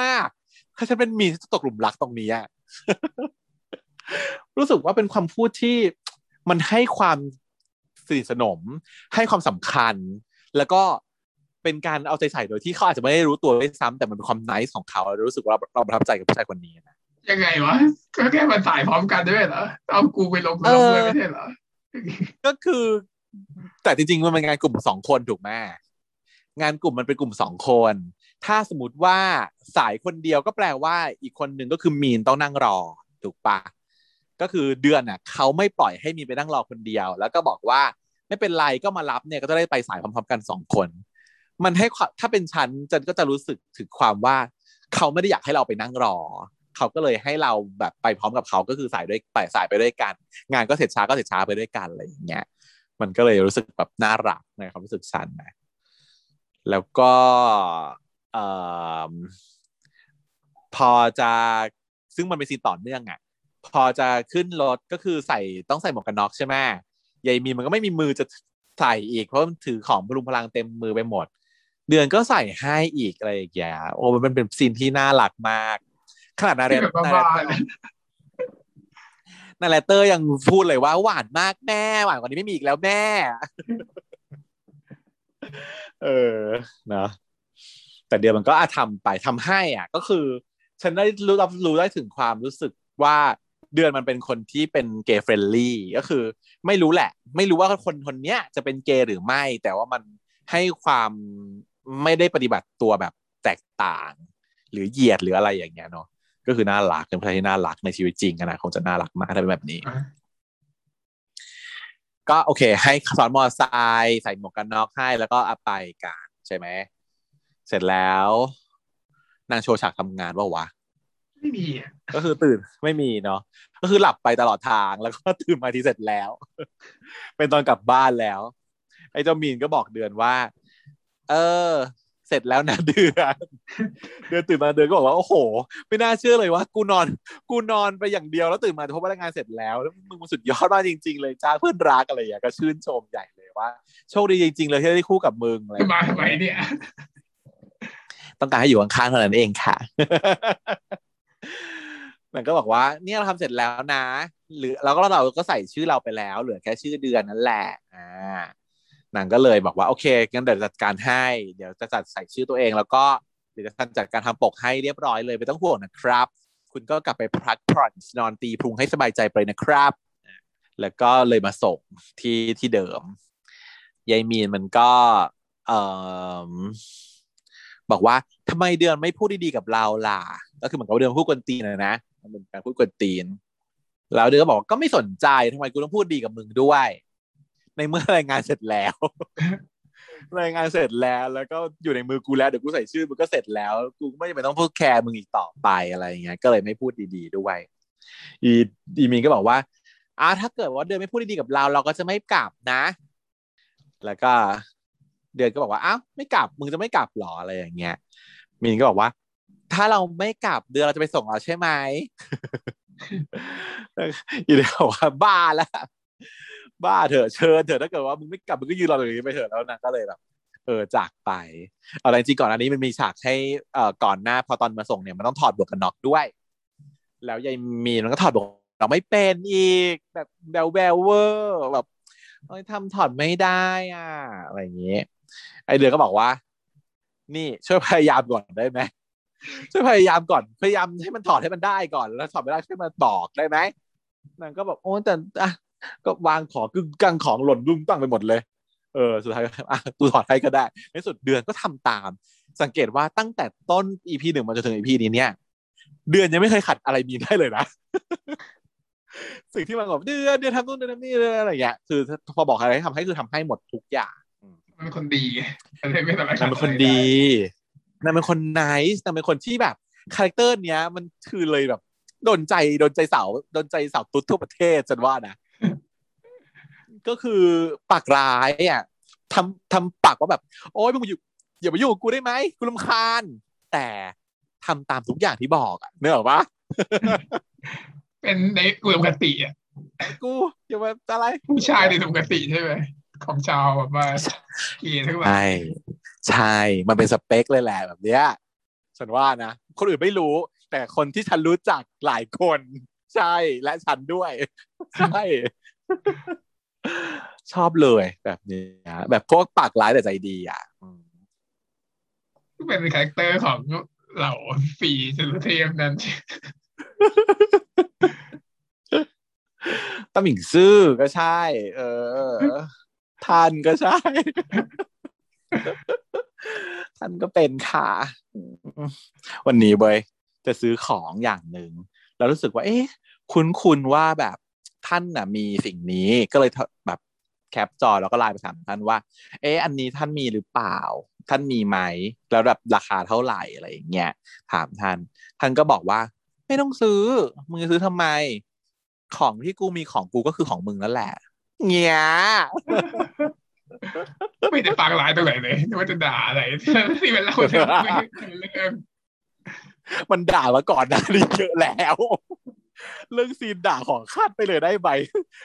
มากๆถ้าฉันเป็นมีจะตกหลุมรักตรงนี้ รู้สึกว่าเป็นคำพูดที่มันให้ความสนิทสนมให้ความสำคัญแล้วก็เป็นการเอาใจใส่โดยที่เขาอาจจะไม่ได้รู้ตัวด้วยซ้ำแต่มันเป็นความไนซ์ของเขาเรารู้สึกว่าเราเราประทับใจกับผู้ชายคนนี้นะยังไงวะก็แค่มาถ่ายพร้อมกันด้วยเหรอเอากูไปลงลงด้วยไม่ใช่เหรอก็คือแต่จริงๆมันเป็นงานกลุ่มสองคนถูกไหมงานกลุ่มมันเป็นกลุ่มสองคนถ้าสมมติว่าสายคนเดียวก็แปลว่าอีกคนหนึ่งก็คือมีนต้องนั่งรอถูกปะก็คือเดือนอ่ะเขาไม่ปล่อยให้มีนไปนั่งรอคนเดียวแล้วก็บอกว่าไม่เป็นไรก็มารับเนี่ยก็จะได้ไปสายพร้อมๆกันสองคนมันให้ถ้าเป็นฉันฉันก็จะรู้สึกถึงความว่าเขาไม่ได้อยากให้เราไปนั่งรอเขาก็เลยให้เราแบบไปพร้อมกับเขาก็คือสายด้วยไปสายไปด้วยกันงานก็เสร็จช้าก็เสร็จช้าไปด้วยกันอะไรอย่างเงี้ยมันก็เลยรู้สึกแบบน่ารักในความรู้สึกฉันนะแล้วก็เอ่อพอจะซึ่งมันเป็นซีนต่อเนื่องอ่ะพอจะขึ้นรถก็คือใส่ต้องใส่หมวกกันน็อกใช่ไหมยายมีมันก็ไม่มีมือจะใส่อีกเพราะมันถือของพลุงพลังเต็มมือไปหมดเดือนก็ใส่ให้อีกอะไรอย่างเงี้ยโอ้มันเป็นซีนที่น่ารักมากขนาดนาเรเตอร์นาเรเตอร์ยังพูดเลยว่าหวานมากแม่หวานกว่านี้ไม่มีอีกแล้วแม่เออเนาะแต่เดือนมันก็อาทำไปทำให้อ่ะก็คือฉันได้รู้รับรู้ได้ถึงความรู้สึกว่าเดือนมันเป็นคนที่เป็นเกย์เฟรนลี่ก็คือไม่รู้แหละไม่รู้ว่าคนคนเนี้ยจะเป็นเกย์หรือไม่แต่ว่ามันให้ความไม่ได้ปฏิบัติตัวแบบแตกต่างหรือเหยียดหรืออะไรอย่างเงี้ยเนาะก็คือน่ารักเป็นผู้ชายที่น่ารักในชีวิตจริงนะคงจะน่ารักมากถ้าเป็นแบบนี้ uh-huh. ก็โอเคให้ซ้อนมอเตอร์ไซค์ใส่หมวกกันน็อกให้แล้วก็เอาไปกันใช่ไหมเสร็จแล้วนางโชว์ฉากทำงานว่าวะไม่มีก็คือตื่นไม่มีเนาะก็คือหลับไปตลอดทางแล้วก็ตื่นมาที่เสร็จแล้ว เป็นตอนกลับบ้านแล้วไอ้เจ้ามีนก็บอกเดือนว่าเออเสร็จแล้วนะเดือนเดือนตื่นมาเดือนก็บอกว่าโอ้โหไม่น่าเชื่อเลยว่ากูนอนกูนอนไปอย่างเดียวแล้วตื่นมาพบว่ารงานเสร็จแล้วแล้วมึงสุดยอดมากจริงๆเลยจ้าเพื่อนรักอะไรอย่างเงี้ยก็ชื่นชมใหญ่เลยว่าโชคดีจริงๆเลยที่ได้คู่กับมึงอะไรมาทำไมเนี่ยต้องการให้อยู่ข้างๆเท่านั้นเองค่ะมันก็บอกว่าเนี่ยเราทำเสร็จแล้วนะหรือเราก็เราก็ใส่ชื่อเราไปแล้วเหลือแค่ชื่อเดือนนั่นแหละอ่านางก็เลยบอกว่าโอเคงั้นเดี๋ยวจัดการให้เดี๋ยวจะจัดใส่ชื่อตัวเองแล้วก็เดี๋ยวจะจัดการทำปกให้เรียบร้อยเลยไม่ต้องห่วงนะครับคุณก็กลับไปพักผ่อนนอนตีพุงให้สบายใจไปนะครับ แล้วก็เลยมาส่งที่ที่เดิมยายมีนมันก็เอ่อบอกว่าทำไมเดือนไม่พูดดีๆกับเราล่ะก็คือเหมือนกับเดือนพูดกวนตีนนะนะมันเป็นการพูดกวนตีนแล้วเดือนก็บอกก็ไม่สนใจทำไมกูต้องพูดดีกับมึงด้วยในเมื่อรายงานเสร็จแล้ว รายงานเสร็จแล้วแล้วก็อยู่ในมือกูแล้วเดี๋ยวกูใส่ชื่อมึงก็เสร็จแล้วกูไม่จำเป็นต้องพูดแคร์มึงอีกต่อไปอะไรอย่างเงี้ยก็เลยไม่พูดดีๆด้วยอีอีมีนก็บอกว่าอ่ะถ้าเกิดว่าเดือนไม่พูดดีๆกับเราเราก็จะไม่กลับนะแล้วก็เดือนก็บอกว่าอ้าวไม่กลับมึงจะไม่กลับหรออะไรอย่างเงี้ยมีนก็บอกว่าถ้าเราไม่กลับเดือนเราจะไปส่งเราใช่ไหม อีเดือนบอกว่าบ้าแล้วบ้าเถอะเชิญเถอะถ้าเกิดว่ามึงไม่กลับมึงก็ยืนรออย่างนี้ไปเถอะแล้วนางก็เลยแบบเออจากไปเอาจริงๆก่อนอันนี้มันมีฉากให้เอ่อก่อนหน้าพอตอนมาส่งเนี่ยมันต้องถอดหมวกกันน็อกด้วยแล้วยายมีนมันก็ถอดหมวกกันน็อกไม่เป็นอีกแบบแบวแบวเวอร์แบบทำถอดไม่ได้อ่ะอะไรอย่างนี้ไอเดือนก็บอกว่านี่ช่วยพยายามก่อนได้ไหมช่วยพยายามก่อนพยายามให้มันถอดให้มันได้ก่อนแล้วถอดไม่ได้ช่วยมาตอกได้ไหมนางก็แบบโอ้แต่อ่ะก็วางของกึ่งกลางของหล่นลุ่มตั้งไปหมดเลยเออสุดท้ายอ่ะกูถอดให้ก็ได้ในสุดเดือนก็ทำตามสังเกตว่าตั้งแต่ต้น อี พี หนึ่งมาจนถึง อี พี นี้เนี่ยเดือนยังไม่เคยขัดอะไรมีได้เลยนะสิ่งที่มันบอกเดือนเดือนทำนู่นเดือนทำนี่อะไรอย่างเงี้ยคือพอบอกอะไรทำให้คือทำให้หมดทุกอย่างมันเป็นคนดีมันเป็นคนดีนางเป็นคนไนซ์นางเป็นคนที่แบบคาแรคเตอร์เนี้ยมันคือเลยแบบโดนใจโดนใจสาวโดนใจสาวตุ๊ดทั่วประเทศฉันว่านะก็คือปากร้ายอ่ะทำทำปากว่าแบบโอ๊ยมึงอยู่อย่ามายุ่งกับกูได้ไหมกูรำคาญแต่ทำตามทุกอย่างที่บอกอ่ะนึกออกปะเป็นในอุดมคติอ่ะกูอย่ามาอะไรผู้ชายในอุดมคติใช่ไหมของชาวแบบว่ากีนทั้งหมดใช่ใช่มันเป็นสเปคเลยแหละแบบเนี้ยฉันว่านะคนอื่นไม่รู้แต่คนที่ฉันรู้จักหลายคนใช่และฉันด้วยใช่ชอบเลยแบบนี้แบบพวกปากร้ายแต่ใจดีอ่ะเป็นคาแรคเตอร์ของเหล่าฝีจตุเทพนั้นตะหมิ่งซื่อก็ใช่เออท่านก็ใช่ท่านก็เป็นค่ะวันนี้เบยจะซื้อของอย่างหนึ่งแล้วรู้สึกว่าเอ๊ะคุ้นๆว่าแบบท่านน่ะมีสิ่งนี้ก็เลยแบบแคปจอแล้วก็ไลน์ไปถามท่านว่าเอ๊ะอันนี้ท่านมีหรือเปล่าท่านมีไหมแล้วแบบราคาเท่าไหร่อะไรอย่างเงี้ยถามท่านท่านก็บอกว่าไม่ต้องซื้อมึงจะซื้อทำไมของที่กูมีของกูก็คือของมึงนั่นแหละเงี้ยไม่ได้ฟังหลายตรงไหนเลยว่าจะด่าอะไรที่มันเล่าเรื่องมันด่ามาก่อนหน้านี้เยอะแล้วเรื่องซีนด่าขอคัดไปเลยได้ไหม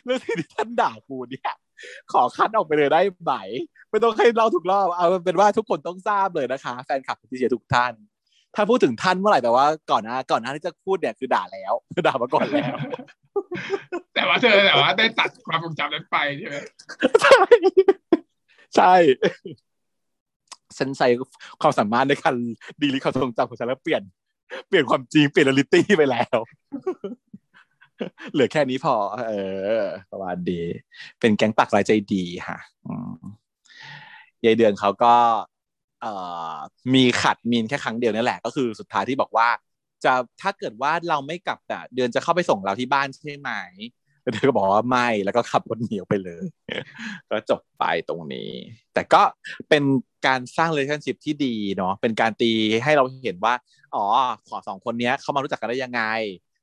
เรื่องที่ท่านด่ากูเนี่ยขอคัดออกไปเลยได้ไหมไม่ต้องให้เล่าทุกรอบเอาเป็นว่าทุกคนต้องทราบเลยนะคะแฟนคลับที่เชียร์ทุกท่านถ้าพูดถึงท่านเมื่อไหร่แต่ว่าก่อนหน้าก่อนหน้าที่จะพูดเนี่ยคือด่าแล้วด่ามาก่อนแล้วแต่ว่าเธอแต่ว่าได้ตัดความทรงจำนั้นไปใช่ไหมใช่ใช่ฉันใส่ความสามารถในการดีลิทความทรงจำของฉันแล้วเปลี่ยนเปลี่ยนความจริงเปลี่ยนเรียลลิตี้ไปแล้วเหลือแค่นี้พอเออสวัสดีเป็นแก๊งปากลายใจดีค่ะยายเดือนเขาก็เอ่อมีขัดมีนแค่ครั้งเดียวนั่นแหละก็คือสุดท้ายที่บอกว่าจะถ้าเกิดว่าเราไม่กลับอ่ะเดือนจะเข้าไปส่งเราที่บ้านใช่ไหมเดือนก็บอกว่าไม่แล้วก็ขับรถเหนียวไปเลยก็จบไปตรงนี้แต่ก็เป็นการสร้าง relationship ที่ดีเนาะเป็นการตีให้เราเห็นว่าอ๋อขอสองคนนี้เขามารู้จักกันได้ยังไง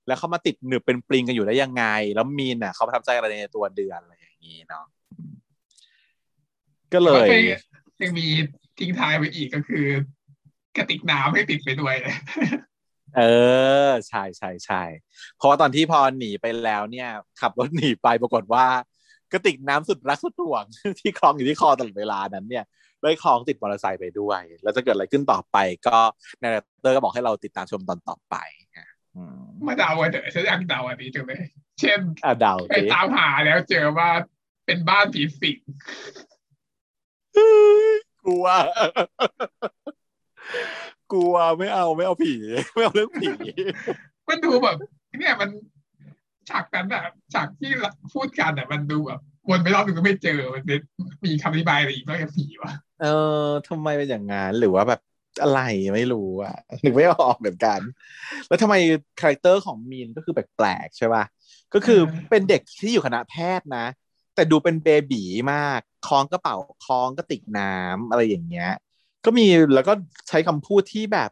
แล้วเขามาติดหนึบเป็นปลิงกันอยู่ได้ยังไงแล้วมีนน่ะเขาทำใจอะไรในตัวเดือนอะไรอย่างนี้เนาะก็เลยยังมีทิ้งท้ายไปอีกก็คือกระติกน้ำให้ติดไปด้วยเออใช่ใช่ใช่เพราะว่าตอนที่พอหนีไปแล้วเนี่ยขับรถหนีไปปรากฏว่ากระติกน้ำสุดรักสุดห่วงที่คล้องอยู่ที่คอตลอดเวลานั้นเนี่ยได้คล้องติดมอเตอร์ไซค์ไปด้วยแล้วจะเกิดอะไรขึ้นต่อไปก็นายเตอร์ก็บอกให้เราติดตามชมตอนต่อไปมาเดาอ่ะเดี๋ยวฉันอยากเดาอันนี้จังเลยเช่นไปตามหาแล้วเจอว่าเป็นบ้านผีสิงกลัวกลัวไม่เอาไม่เอาผีไม่เอาเรื่องผีมันดูแบบเนี่ยมัน ฉากนั้นน่ะฉากที่พูดกันน่ะมันดูแบบวนไปรอบนึงก็ไม่เจอมันมีคำอธิบายอะไรอีกว่าผีวะเออทำไมเป็นอย่างงั้นหรือว่าแบบอะไรไม่รู้อ่ะนึกไม่ออกเหมือนกันแล้วทำไมคาแรคเตอร์ของมีนก็คือแปลกๆใช่ป่ะก็คือเป็นเด็กที่อยู่คณะแพทย์นะแต่ดูเป็นเบบีมากคล้องกระเป๋าคล้องกระติกน้ำอะไรอย่างเงี้ยก็มีแล้วก็ใช้คำพูดที่แบบ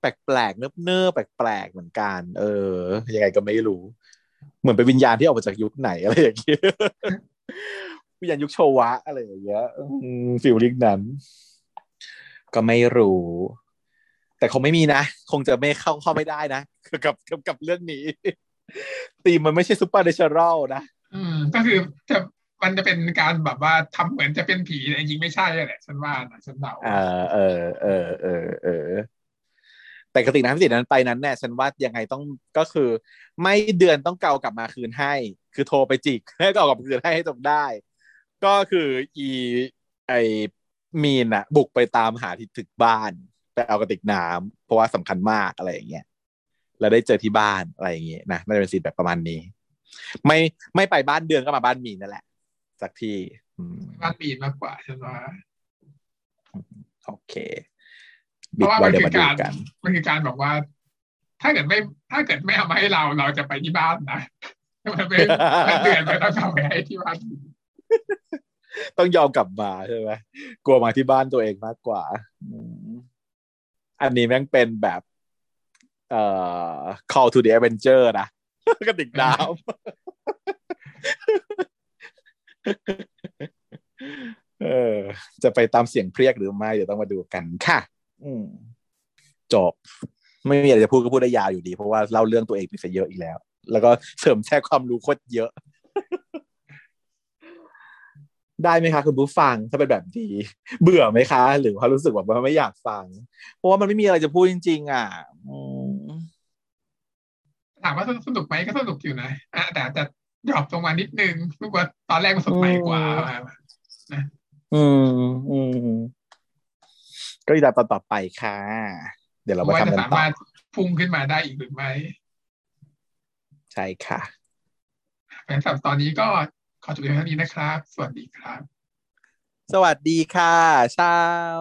แปลกๆเนิบๆแปลกๆเหมือนกันเออยังไงก็ไม่รู้เหมือนเป็นวิญญาณที่ออกมาจากยุคไหนอะไรอย่างเงี้ยวิญญาณยุคโชวะอะไรอย่างเงี้ยฟิลลิ่งนั้นก็ไม่รู้แต่คงไม่มีนะคงจะไม่เข้าเข้าไม่ได้นะกับกับเรื่องนี้ตีมันไม่ใช่ซุปเปอร์เนเชอรัลนะอืมก็คือจะมันจะเป็นการแบบว่าทำเหมือนจะเป็นผีแต่จริงไม่ใช่แหละฉันว่านะฉันเดาเออเออเออเออเออแต่กติกาพิเศษนั้นไปนั้นแน่ฉันว่ายังไงต้องก็คือไม่เดือนต้องเกากลับมาคืนให้คือโทรไปจิกให้เกากลับคืนให้ให้จบได้ก็คืออีไอมีนน่ะบุกไปตามหาที่ถึงบ้านไปเอากระติกน้ำเพราะว่าสำคัญมากอะไรอย่างเงี้ยแล้วได้เจอที่บ้านอะไรอย่างเงี้ยนะน่าจะเป็นซีนแบบประมาณนี้ไม่ไม่ไปบ้านเดือนก็มาบ้านมีนนั่นแหละสักที่บ้านมีนมากกว่าใช่ไหมโอเคเพราะว่ามันคือการมันคือการบอกว่าถ้าเกิดไม่ถ้าเกิดไม่เอามาให้เราเราจะไปที่บ้านนะมันเป็นเดือนไปต้องทำไปให้ที่บ้านต้องยอมกลับมาใช่ไหมกลัวมาที่บ้านตัวเองมากกว่าอันนี้แม่งเป็นแบบเอ่อ call to the adventure นะกระติกน้ำเออจะไปตามเสียงเพรียกหรือไม่เดี๋ยวต้องมาดูกันค่ะจบไม่มีอะไรจะพูดก็พูดได้ยาวอยู่ดีเพราะว่าเล่าเรื่องตัวเองไปซะเยอะอีกแล้วแล้วก็เสริมแทรกความรู้โคตรเยอะได้ไหมคะคุณผู้ฟังถ้าเป็นแบบดีเบื่อไหมคะหรือว่ารู้สึกแบบว่าไม่อยากฟังเพราะว่ามันไม่มีอะไรจะพูดจริงๆอ่ะถามว่าสนุกไหมก็สนุกอยู่นะแต่แต่ดรอปลงมานิดนึงรู้ว่าตอนแรกมันสมัยกว่านะอืมอืมก็อีกตอนต่อไปค่ะเดี๋ยวเราไปทำกันต่อว่าจะสามารถพุ่งขึ้นมาได้อีกหรือไม่ใช่ค่ะงั้นสำหรับตอนนี้ก็ขอจบเพียงเท่านี้นะครับสวัสดีครับสวัสดีค่ะชาว